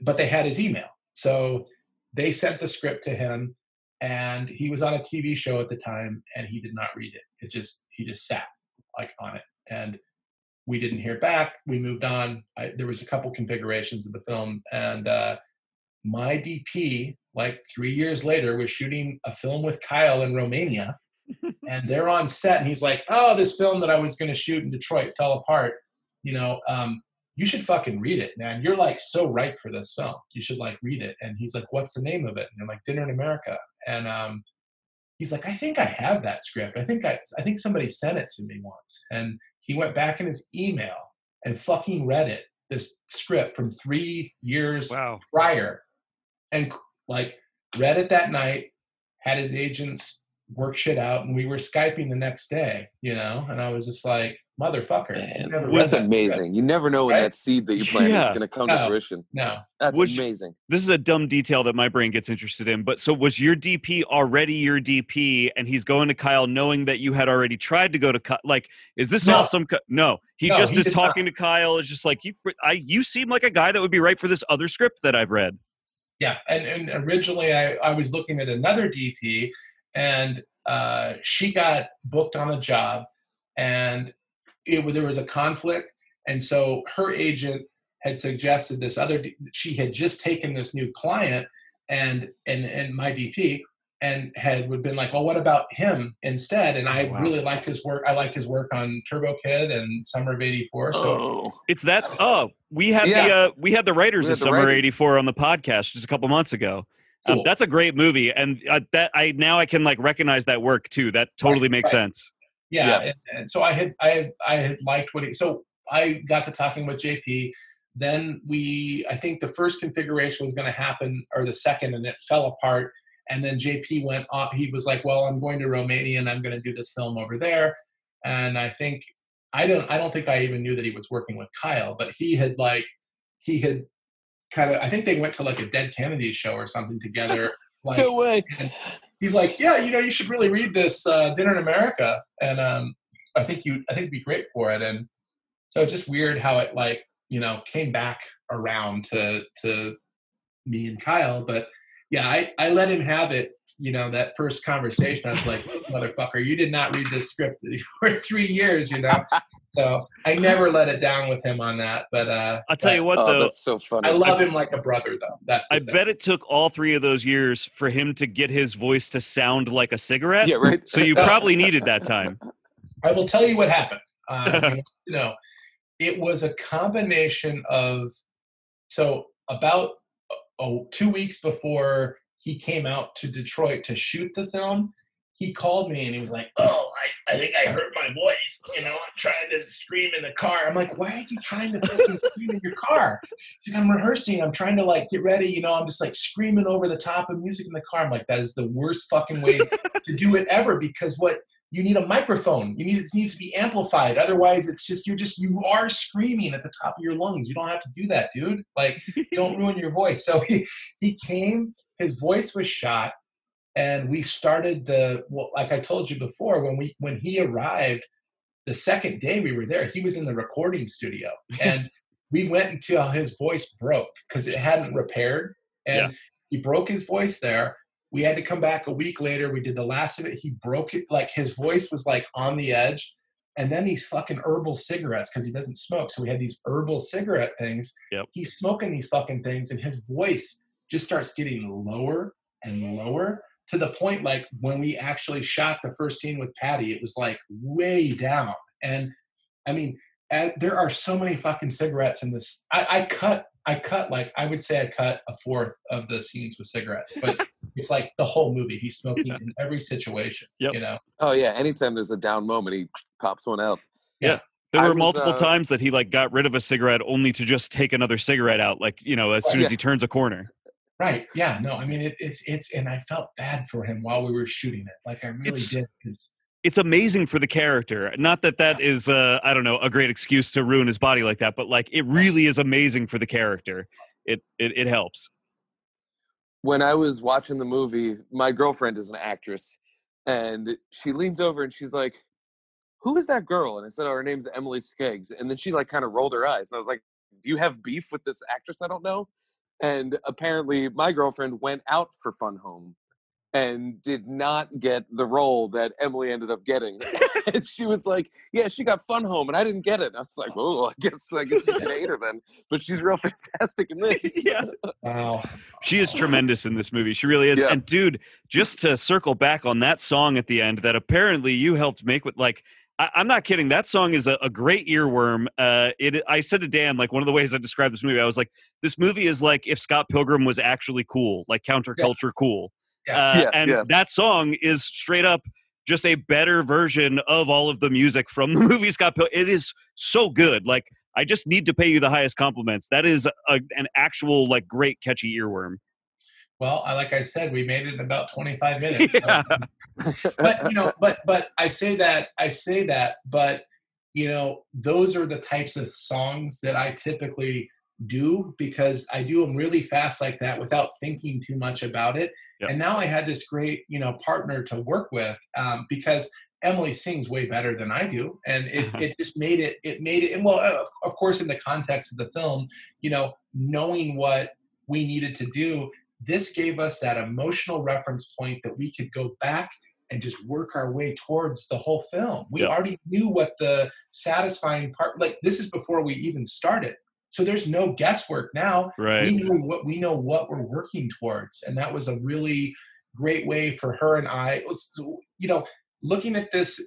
But they had his email. So they sent the script to him, and he was on a TV show at the time, and he did not read it. He just sat on it, and we didn't hear back. We moved on. There was a couple configurations of the film, and my DP, 3 years later, was shooting a film with Kyle in Romania. And they're on set, and he's like, "Oh, this film that I was going to shoot in Detroit fell apart. You should fucking read it, man. You're so right for this film. You should read it." And he's like, "What's the name of it?" And I'm like, "Dinner in America." And he's like, "I think I have that script. I think somebody sent it to me once." And he went back in his email and fucking read it. This script from 3 years prior, and read it that night. Had his agents work shit out, and we were Skyping the next day, and I was just like, motherfucker. Man, that's amazing. You never know when that seed that you planted is going to come to fruition. No. That's amazing. This is a dumb detail that my brain gets interested in, but so was your DP already your DP, and he's going to Kyle knowing that you had already tried to go to Kyle? Is this all some... No. He is talking to Kyle. It's just you seem like a guy that would be right for this other script that I've read. Yeah. And originally I was looking at another DP, and she got booked on a job, and there was a conflict, and so her agent had suggested this other. She had just taken this new client, and my DP and had been like, well, what about him instead? And I really liked his work. I liked his work on Turbo Kid and Summer of '84. So it's that. Oh, we had the writers of Summer '84 on the podcast just a couple months ago. Cool. That's a great movie, and I can like recognize that work too. That totally makes sense. Yeah, yeah. And so I had liked what he. So I got to talking with JP. Then I think the first configuration was going to happen, or the second, and it fell apart. And then JP went off. He was like, well, I'm going to Romania and I'm going to do this film over there. And I think, I don't think I even knew that he was working with Kyle, but he had kind of, I think they went to like a Dead Kennedy show or something together. Like, no way. He's like, yeah, you know, you should really read this Dinner in America. And I think it'd be great for it. And so just weird how it like, you know, came back around to me and Kyle, but yeah, I let him have it, you know, that first conversation. I was like, motherfucker, you did not read this script for 3 years, you know? So I never let it down with him on that. But I'll tell you what, though. That's so funny. I love him like a brother, though. I bet it took all 3 of those years for him to get his voice to sound like a cigarette. Yeah, right. So you probably needed that time. I will tell you what happened. You know, it was a combination of, so about... 2 weeks before he came out to Detroit to shoot the film, he called me and he was like, oh, I think I hurt my voice. You know, I'm trying to scream in the car. I'm like, why are you trying to fucking scream in your car? He's like, I'm rehearsing. I'm trying to, like, get ready. You know, I'm just, like, screaming over the top of music in the car. I'm like, that is the worst fucking way to do it ever, because what – you need a microphone. It needs to be amplified. Otherwise, it's just you are screaming at the top of your lungs. You don't have to do that, dude. Like, don't ruin your voice. So he came. His voice was shot, and we started like I told you before, when he arrived, the second day we were there, he was in the recording studio, and we went until his voice broke because it hadn't repaired, and he broke his voice there. We had to come back a week later. We did the last of it. He broke it. Like, his voice was like on the edge. And then these fucking herbal cigarettes, because he doesn't smoke. So we had these herbal cigarette things. Yep. He's smoking these fucking things, and his voice just starts getting lower and lower to the point, like, when we actually shot the first scene with Patty, it was like way down. And I mean, there are so many fucking cigarettes in this. I would say I cut a fourth of the scenes with cigarettes, but it's like the whole movie. He's smoking in every situation, you know? Oh yeah. Anytime there's a down moment, he pops one out. Yeah. There were multiple times that he like got rid of a cigarette only to just take another cigarette out. Like, you know, as soon as he turns a corner. Right. Yeah. No, I mean, it's, and I felt bad for him while we were shooting it. Like, I really did. Cause it's amazing for the character. Not that is, I don't know, a great excuse to ruin his body like that, but like, it really is amazing for the character. It helps. When I was watching the movie, my girlfriend is an actress, and she leans over and she's like, who is that girl? And I said, oh, her name's Emily Skeggs. And then she like kind of rolled her eyes. And I was like, do you have beef with this actress I don't know? And apparently my girlfriend went out for Fun Home and did not get the role that Emily ended up getting. And she was like, yeah, she got Fun Home and I didn't get it. And I was like, oh, I guess you should hate her then. But she's real fantastic in this. Yeah. Wow. She is tremendous in this movie. She really is. Yeah. And dude, just to circle back on that song at the end that apparently you helped make with, like, I'm not kidding. That song is a great earworm. I said to Dan, like, one of the ways I described this movie, I was like, this movie is like if Scott Pilgrim was actually cool, like counterculture cool. That song is straight up just a better version of all of the music from the movie Scott Pilgrim. It is so good. Like, I just need to pay you the highest compliments. That is an actual, like, great catchy earworm. Well, like I said, we made it in about 25 minutes. Yeah. So. But, you know, but I say that, but, you know, those are the types of songs that I typically do, because I do them really fast like that without thinking too much about it. Yep. And now I had this great, you know, partner to work with, because Emily sings way better than I do. And it just made it. And well, of course, in the context of the film, you know, knowing what we needed to do, this gave us that emotional reference point that we could go back and just work our way towards the whole film. We already knew what the satisfying part, like, this is before we even started. So there's no guesswork now. Right. We know what we're working towards. And that was a really great way for her and I, it was, you know, looking at this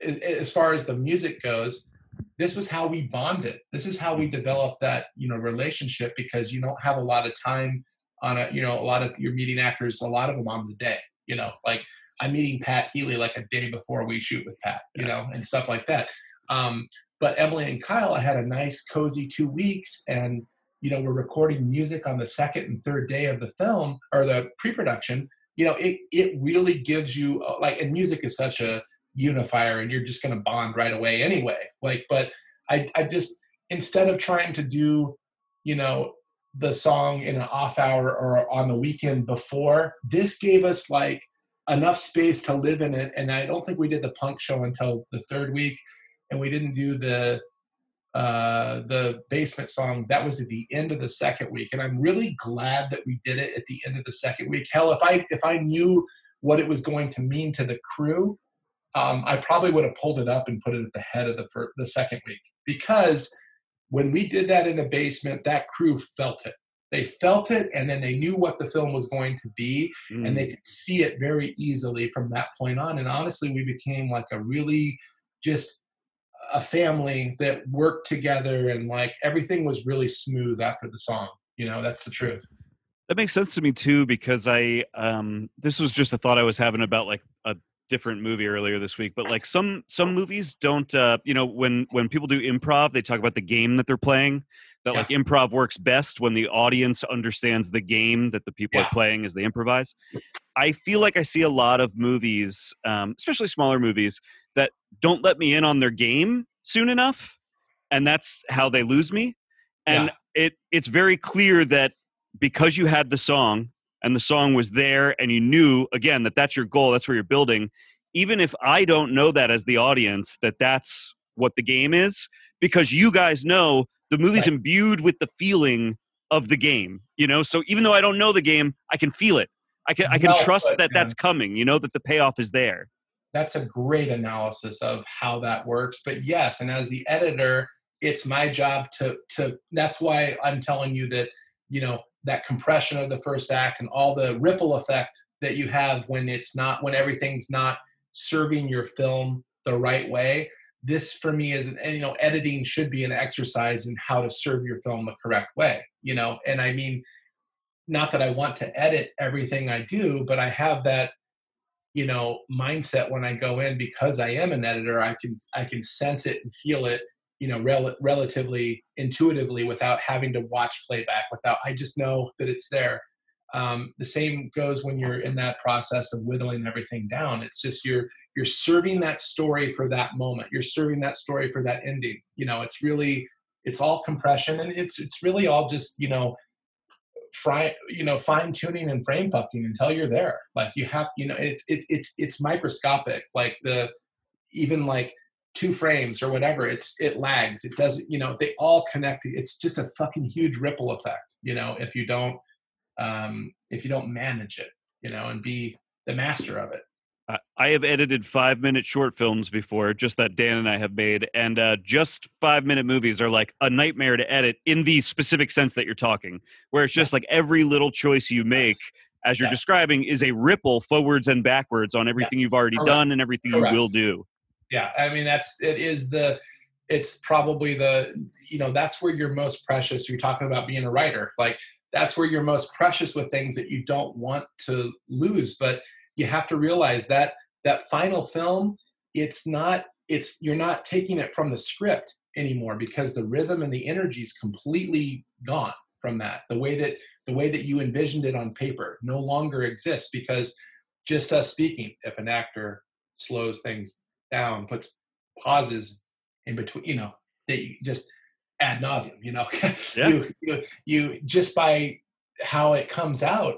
as far as the music goes, this was how we bonded. This is how we developed that, you know, relationship, because you don't have a lot of time on a, you know, a lot of your meeting actors, a lot of them on the day, you know, like I'm meeting Pat Healy like a day before we shoot with Pat, you know, and stuff like that. But Emily and Kyle, I had a nice cozy 2 weeks, and, you know, we're recording music on the second and third day of the film or the pre-production. You know, it really gives you like, and music is such a unifier, and you're just going to bond right away anyway. Like, but I just, instead of trying to do, you know, the song in an off hour or on the weekend before, this gave us like enough space to live in it. And I don't think we did the punk show until the third week, and we didn't do the basement song. That was at the end of the second week, and I'm really glad that we did it at the end of the second week. Hell, if I knew what it was going to mean to the crew, I probably would have pulled it up and put it at the head of the second week, because when we did that in the basement, that crew felt it. They felt it, and then they knew what the film was going to be, and they could see it very easily from that point on. And honestly, we became like a really just a family that worked together, and like everything was really smooth after the song. You know, that's the truth. That makes sense to me too, because I, this was just a thought I was having about like a different movie earlier this week, but like some movies don't, you know, when people do improv, they talk about the game that they're playing, that like improv works best when the audience understands the game that the people are playing as they improvise. I feel like I see a lot of movies, especially smaller movies, that don't let me in on their game soon enough, and that's how they lose me. And it's very clear that because you had the song, and the song was there, and you knew, again, that that's your goal, that's where you're building, even if I don't know that as the audience, that that's what the game is, because you guys know the movie's imbued with the feeling of the game, you know? So even though I don't know the game, I can feel it. I can trust that that's coming, you know, that the payoff is there. That's a great analysis of how that works. But yes, and as the editor, it's my job to that's why I'm telling you that, you know, that compression of the first act and all the ripple effect that you have when everything's not serving your film the right way. This for me is, and you know, editing should be an exercise in how to serve your film the correct way, you know? And I mean, not that I want to edit everything I do, but I have that, you know, mindset when I go in, because I am an editor, I can sense it and feel it, you know, relatively intuitively without having to watch playback, I just know that it's there. The same goes when you're in that process of whittling everything down. It's just, you're serving that story for that moment. You're serving that story for that ending. You know, it's really, it's all compression, and it's really all just, you know, fine tuning and frame fucking until you're there. Like you have, you know, it's microscopic, like even like 2 frames or whatever, it lags. It doesn't, you know, they all connect. It's just a fucking huge ripple effect, you know, if you don't manage it, you know, and be the master of it. I have edited 5-minute short films before, just that Dan and I have made, and just 5-minute movies are like a nightmare to edit in the specific sense that you're talking, where it's just like every little choice you make as you're describing is a ripple forwards and backwards on everything you've already done and everything you will do. Yeah, I mean, it's probably the, you know, that's where you're most precious. You're talking about being a writer. Like, that's where you're most precious with things that you don't want to lose. But you have to realize that that final film, you're not taking it from the script anymore, because the rhythm and the energy is completely gone from that. The way that you envisioned it on paper no longer exists, because just us speaking, if an actor slows things down, puts pauses in between, you know, that you just ad nauseum, you know, you just by how it comes out,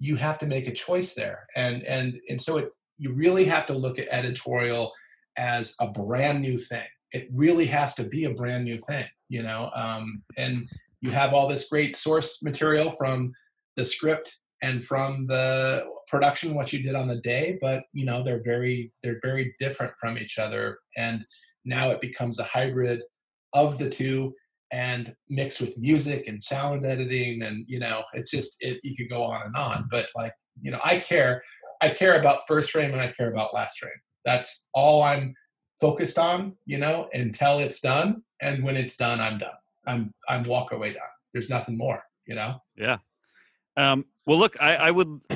you have to make a choice there. And so you really have to look at editorial as a brand new thing. It really has to be a brand new thing, you know? And you have all this great source material from the script and from the production, what you did on the day, but you know, they're very different from each other. And now it becomes a hybrid of the two. and mixed with music and sound editing. And, you know, it's just, you could go on and on, but like, you know, I care about first frame and I care about last frame. That's all I'm focused on, you know, until it's done. And when it's done, I'm done. I'm walk away done. There's nothing more, you know? Yeah. Well, look, I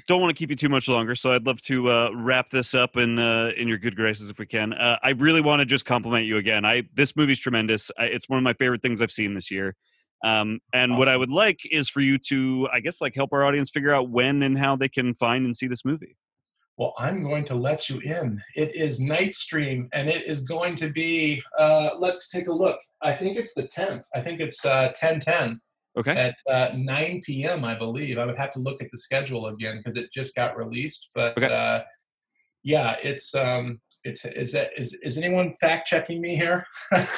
don't want to keep you too much longer, so I'd love to wrap this up in your good graces if we can. I really want to just compliment you again. This movie's tremendous. It's one of my favorite things I've seen this year. And awesome. What I would like is for you to, I guess, like help our audience figure out when and how they can find and see this movie. Well, I'm going to let you in. It is Nightstream, and it is going to be, let's take a look. I think it's the 10th. I think it's 10/10. Okay. At 9 p.m., I believe. I would have to look at the schedule again because it just got released. But okay. Yeah, is anyone fact checking me here?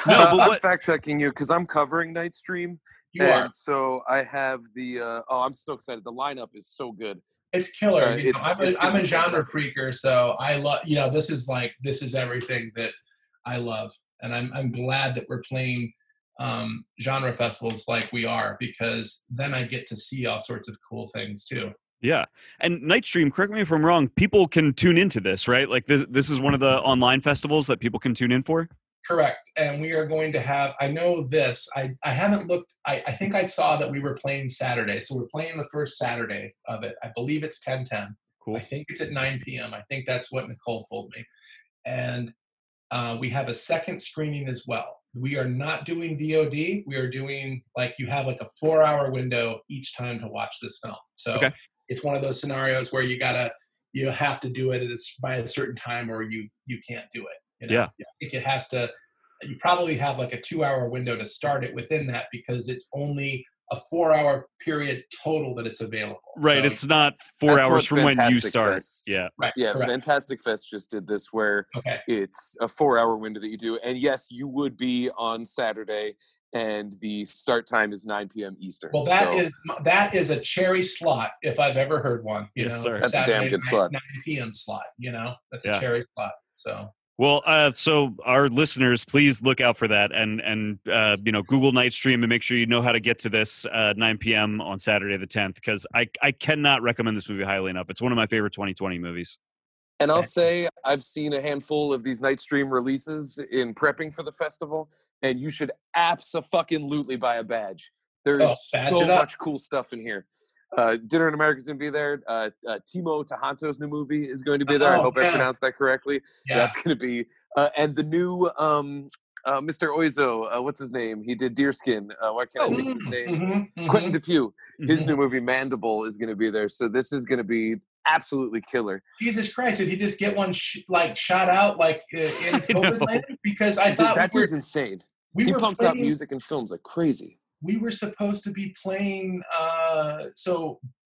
No, but I'm fact checking you because I'm covering Nightstream. You are. So I have the. I'm so excited. The lineup is so good. It's killer. I'm a genre freaker, so I love. You know, this is everything that I love, and I'm glad that we're playing genre festivals like we are, because then I get to see all sorts of cool things too. Yeah. And Nightstream, correct me if I'm wrong, people can tune into this, right? Like this is one of the online festivals that people can tune in for? Correct. And we are going to have, I know this, I haven't looked, I think I saw that we were playing Saturday. So we're playing the first Saturday of it. I believe it's 10/10. Cool. I think it's at 9 p.m. I think that's what Nicole told me. And we have a second screening as well. We are not doing VOD. We are doing, like, you have like a 4-hour window each time to watch this film. So okay. It's one of those scenarios where you have to do it by a certain time or you can't do it. You know? Yeah. I think it has to, you probably have like a 2-hour window to start it within that, because it's only a 4-hour period total that it's available. Right. So, it's not 4 hours from Fantastic when you start. Fest. Yeah. Right. Yeah. Correct. Fantastic Fest just did this where It's a 4-hour window that you do. And yes, you would be on Saturday, and the start time is 9 p.m. Eastern. Well, that is a cherry slot if I've ever heard one. You know, sir. That's Saturday, a damn good slot. 9 p.m. slot, you know, that's a cherry slot. So. Well, so our listeners, please look out for that, and you know, Google Nightstream and make sure you know how to get to this 9 p.m. on Saturday the 10th, because I cannot recommend this movie highly enough. It's one of my favorite 2020 movies. And I'll say I've seen a handful of these Nightstream releases in prepping for the festival, and you should abso-fucking-lutely buy a badge. There is so much cool stuff in here. Dinner in America is going to be there. Timo Tahanto's new movie is going to be there. I hope I pronounced that correctly. Yeah. That's going to be and the new Mr. Oizo, what's his name? He did Deerskin. Why can't I think his name? Mm-hmm, mm-hmm. Quentin Dupieux. His new movie Mandible is going to be there. So this is going to be absolutely killer. Jesus Christ! Did he just get one shot out in COVID land? Because I thought that dude's insane. He pumps out music and films like crazy. We were supposed to be playing,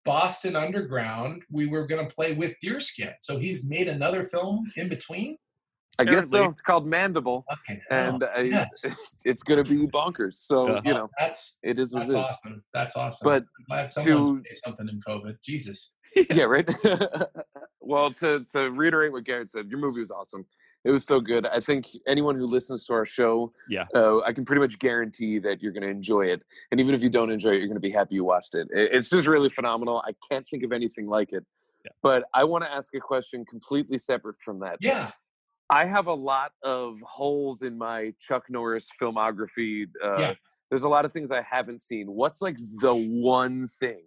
Boston Underground, we were going to play with Deerskin. So he's made another film in between? Apparently. I guess so. It's called Mandible. Okay. And it's going to be bonkers. So, you know, it is what it is. That's awesome. That's awesome. But I'm glad someone did something in COVID. Jesus. Yeah, right? Well, to reiterate what Garrett said, your movie was awesome. It was so good. I think anyone who listens to our show, I can pretty much guarantee that you're going to enjoy it. And even if you don't enjoy it, you're going to be happy you watched it. It's just really phenomenal. I can't think of anything like it. Yeah. But I want to ask a question completely separate from that. Yeah. I have a lot of holes in my Chuck Norris filmography. There's a lot of things I haven't seen. What's like the one thing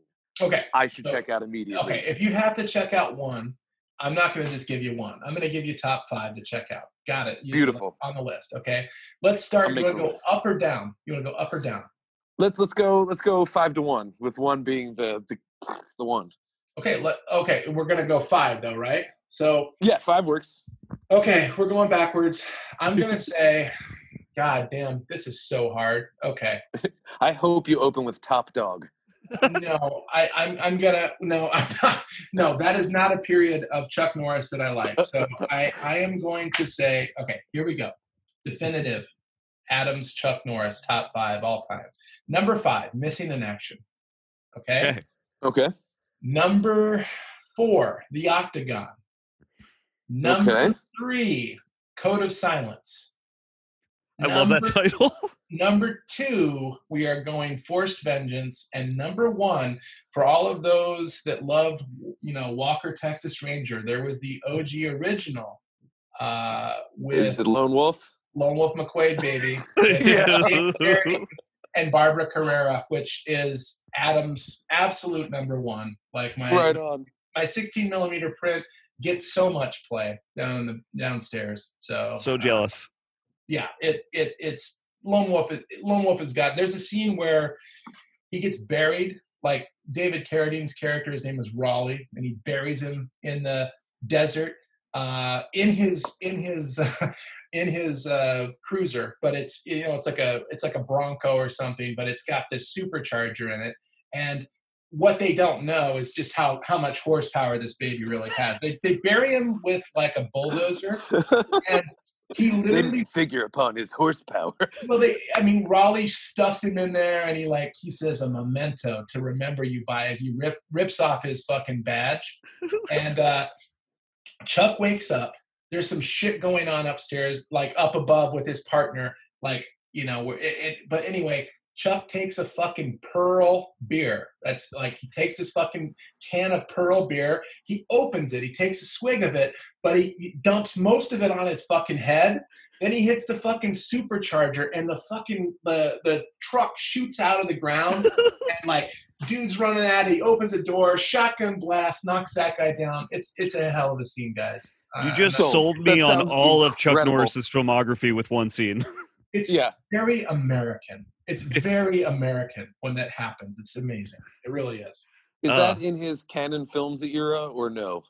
I should check out immediately? Okay, if you have to check out one, I'm not going to just give you one. I'm going to give you top 5 to check out. Got it. Beautiful. On the list. Okay. Let's start. You want to go up or down? You want to go up or down? Let's go 5 to 1, with one being the one. Okay. We're going to go 5 though, right? So yeah, 5 works. Okay. We're going backwards. I'm going to say, God damn, this is so hard. Okay. I hope you open with Top Dog. No, I'm not, that is not a period of Chuck Norris that I like. So I am going to say, okay, here we go. Definitive Adams Chuck Norris top 5 all time. Number 5, Missing in Action. Okay. Okay. Number 4, The Octagon. Number 3, Code of Silence. I love that title. Number two, we are going Forced Vengeance. And number one, for all of those that love, you know, Walker, Texas Ranger, there was the OG original. Is it Lone Wolf? Lone Wolf McQuade, baby. Yeah. And Barbara Carrera, which is Adam's absolute number one. Like my right on. My 16 millimeter print gets so much play downstairs. So jealous. Yeah, it's Lone Wolf. Lone Wolf has got. There's a scene where he gets buried. Like David Carradine's character, his name is Raleigh, and he buries him in the desert in his cruiser. But it's, you know, it's like a Bronco or something. But it's got this supercharger in it. And what they don't know is just how much horsepower this baby really has. They bury him with like a bulldozer, and he literally they didn't figure upon his horsepower. Well, Raleigh stuffs him in there, and he says a memento to remember you by as he rips off his fucking badge. And Chuck wakes up. There's some shit going on upstairs, like up above with his partner, like, you know. But anyway. Chuck takes a fucking Pearl beer. That's like, he takes his fucking can of Pearl beer. He opens it. He takes a swig of it, but he dumps most of it on his fucking head. Then he hits the fucking supercharger, and the fucking the truck shoots out of the ground. And like, dude's running at it. He opens a door, shotgun blast, knocks that guy down. It's a hell of a scene, guys. You just sold me on all of Chuck Norris's filmography with one scene. It's very American. It's very American when that happens. It's amazing. It really is. Is that in his Canon Films era or no?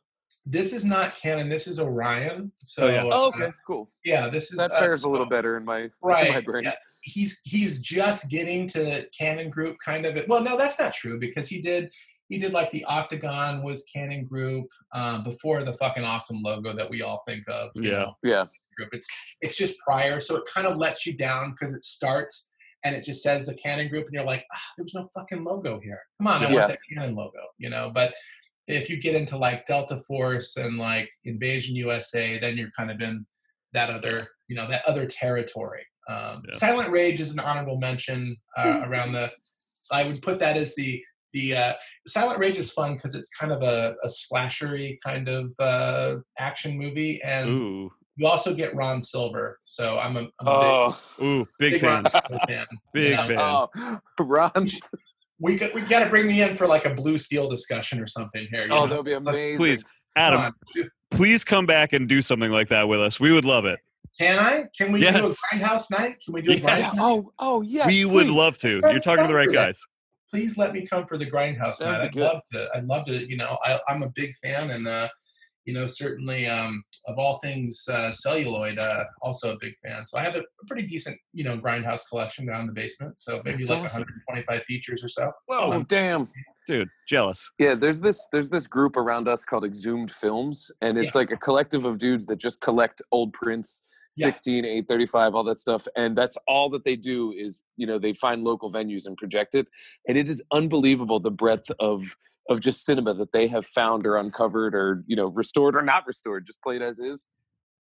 This is not Canon. This is Orion. So okay, cool. Yeah, this is fares a little better in my brain. Yeah. He's just getting to Canon Group kind of. Well, no, that's not true, because he did like the Octagon was Canon Group before the fucking awesome logo that we all think of. Group. It's just prior, so it kind of lets you down because it starts. And it just says the Canon Group, and you're like, there was no fucking logo here. Come on, I want that Canon logo, you know? But if you get into, like, Delta Force and, like, Invasion USA, then you're kind of in that other, you know, that other territory. Silent Rage is an honorable mention around the – I would put that as the Silent Rage is fun because it's kind of a slasher-y kind of action movie. And you also get Ron Silver, so I'm a big fan. Big fan. Ron's. We got to bring me in for like a Blue Steel discussion or something here. That'll be amazing. Please, Adam, please come back and do something like that with us. We would love it. Can I? Can we do a Grindhouse night? Can we do a Grindhouse? Oh, yes. We would love to. You're talking to the right guys. Please let me come for the Grindhouse night. I'd love to. You know, I'm a big fan, and you know, certainly of all things celluloid, also a big fan. So I have a pretty decent, you know, Grindhouse collection down in the basement. So maybe that's like awesome. 125 features or so. Whoa, damn. Dude, jealous. Yeah, there's this group around us called Exhumed Films. And it's like a collective of dudes that just collect old prints, 16, 835, all that stuff. And that's all that they do is, you know, they find local venues and project it. And it is unbelievable the breadth of just cinema that they have found or uncovered or, you know, restored or not restored, just played as is.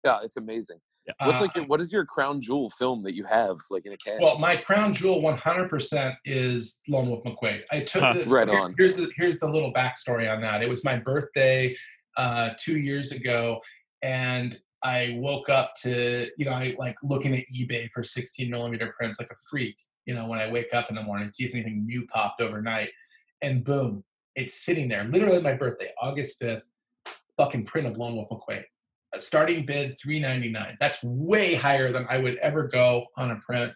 Yeah, it's amazing. Yeah. What is your crown jewel film that you have, like, in a can? Well, my crown jewel 100% is Lone Wolf McQuade. I took this. Right on. Here's the little backstory on that. It was my birthday 2 years ago, and I woke up to, you know, I like looking at eBay for 16 millimeter prints like a freak, you know, when I wake up in the morning, see if anything new popped overnight, and boom. It's sitting there, literally my birthday, August 5th, fucking print of Lone Wolf McQuade. A starting bid, $3.99. That's way higher than I would ever go on a print,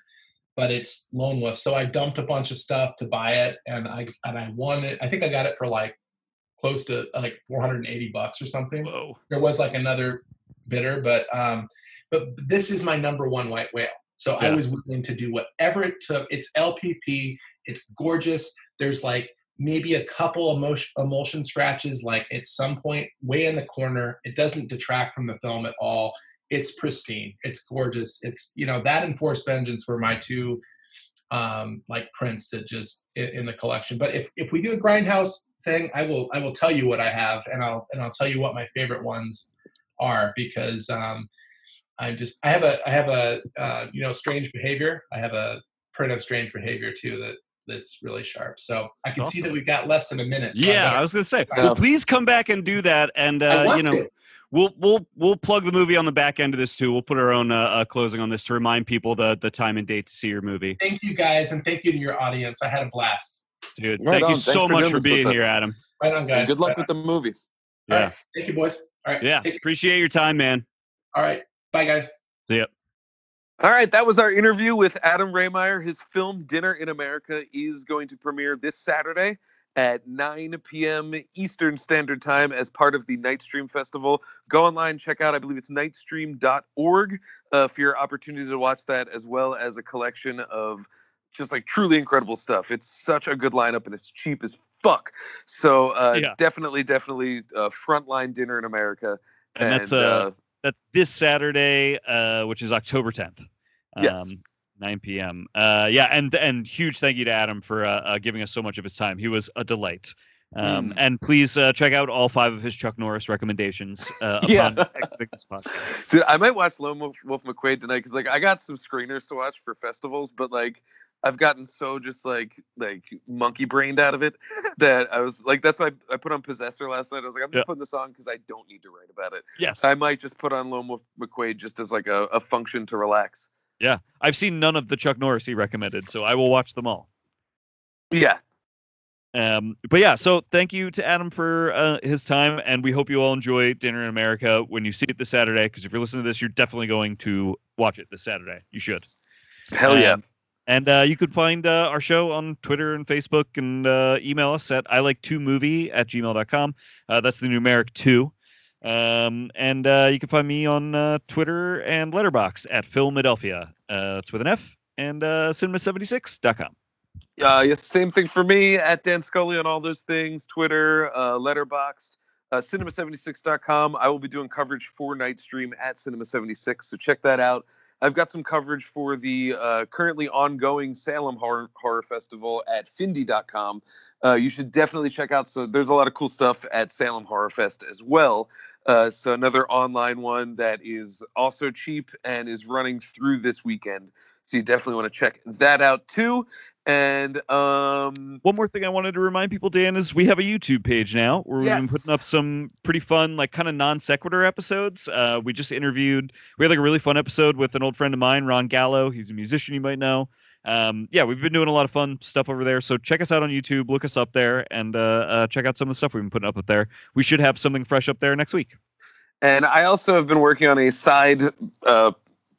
but it's Lone Wolf. So I dumped a bunch of stuff to buy it, and I won it. I think I got it for like close to like $480 or something. Whoa. There was like another bidder, but this is my number one white whale. So I was willing to do whatever it took. It's LPP. It's gorgeous. There's like maybe a couple emulsion scratches, like at some point way in the corner. It doesn't detract from the film at all. It's pristine. It's gorgeous. It's, you know, that and Forced Vengeance were my two like prints that just in the collection. But if we do a Grindhouse thing, I will tell you what I have, and I'll tell you what my favorite ones are, because I have a strange behavior. I have a print of strange behavior too that's really sharp. So I can see that we've got less than a minute. So yeah, I was going to say, well, please come back and do that. And we'll plug the movie on the back end of this too. We'll put our own closing on this to remind people the time and date to see your movie. Thank you guys. And thank you to your audience. I had a blast. Dude, thank you so much for being here, Adam. Right on, guys. And good luck with the movie. Yeah. All right. Thank you, boys. All right. Yeah. Appreciate your time, man. All right. Bye, guys. See ya. All right. That was our interview with Adam Rehmeier. His film, Dinner in America, is going to premiere this Saturday at 9 p.m. Eastern Standard Time as part of the Nightstream Festival. Go online, check out, I believe it's nightstream.org for your opportunity to watch that, as well as a collection of just like truly incredible stuff. It's such a good lineup and it's cheap as fuck. So definitely Frontline Dinner in America. And that's this Saturday, which is October 10th. Yes. 9 p.m. And huge thank you to Adam for giving us so much of his time. He was a delight. And please check out all 5 of his Chuck Norris recommendations upon exiting this podcast. Dude, I might watch Lone Wolf McQuade tonight because I got some screeners to watch for festivals, but I've gotten so just like monkey brained out of it that I was like, that's why I put on Possessor last night. I was like, I'm just putting this on because I don't need to write about it. Yes, I might just put on Lone Wolf McQuade just as a function to relax. Yeah, I've seen none of the Chuck Norris he recommended, so I will watch them all. Yeah. So thank you to Adam for his time, and we hope you all enjoy Dinner in America when you see it this Saturday, because if you're listening to this, you're definitely going to watch it this Saturday. You should. Hell yeah. And you can find our show on Twitter and Facebook, and email us at ilike2movie@gmail.com. That's the numeric 2. You can find me on Twitter and Letterboxd at Filmadelphia. It's with an F, and cinema76.com. Yes, same thing for me at Dan Scully on all those things, Twitter, Letterboxd, cinema76.com. I will be doing coverage for Nightstream at Cinema76, so check that out. I've got some coverage for the currently ongoing Salem Horror Festival at Findy.com. You should definitely check out. So there's a lot of cool stuff at Salem Horror Fest as well. So another online one that is also cheap and is running through this weekend. So you definitely want to check that out too. And one more thing I wanted to remind people, Dan, is we have a YouTube page now where we've been putting up some pretty fun, kind of non sequitur episodes. We had a really fun episode with an old friend of mine, Ron Gallo. He's a musician you might know. We've been doing a lot of fun stuff over there. So check us out on YouTube, look us up there, and check out some of the stuff we've been putting up there. We should have something fresh up there next week. And I also have been working on a side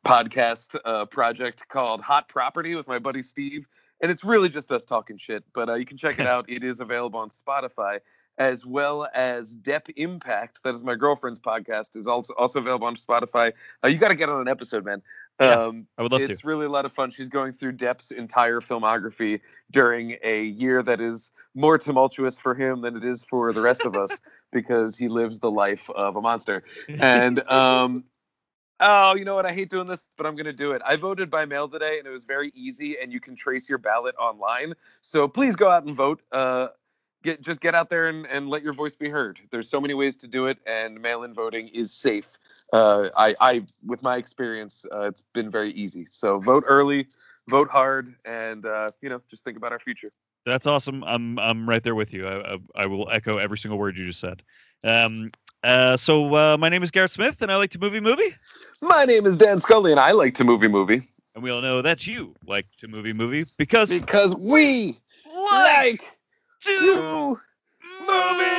podcast project called Hot Property with my buddy Steve. And it's really just us talking shit, but you can check it out. It is available on Spotify, as well as Dep Impact. That is my girlfriend's podcast, is also available on Spotify. You got to get on an episode, man. I would love to. It's really a lot of fun. She's going through Dep's entire filmography during a year that is more tumultuous for him than it is for the rest of us, because he lives the life of a monster. And oh, you know what? I hate doing this, but I'm going to do it. I voted by mail today, and it was very easy, and you can trace your ballot online. So please go out and vote. Get out there and let your voice be heard. There's so many ways to do it, and mail-in voting is safe. With my experience, it's been very easy. So vote early, vote hard, and just think about our future. That's awesome. I'm right there with you. I will echo every single word you just said. So my name is Garrett Smith, and I like to movie. My name is Dan Scully, and I like to movie. And we all know that you like to movie because we like to movie.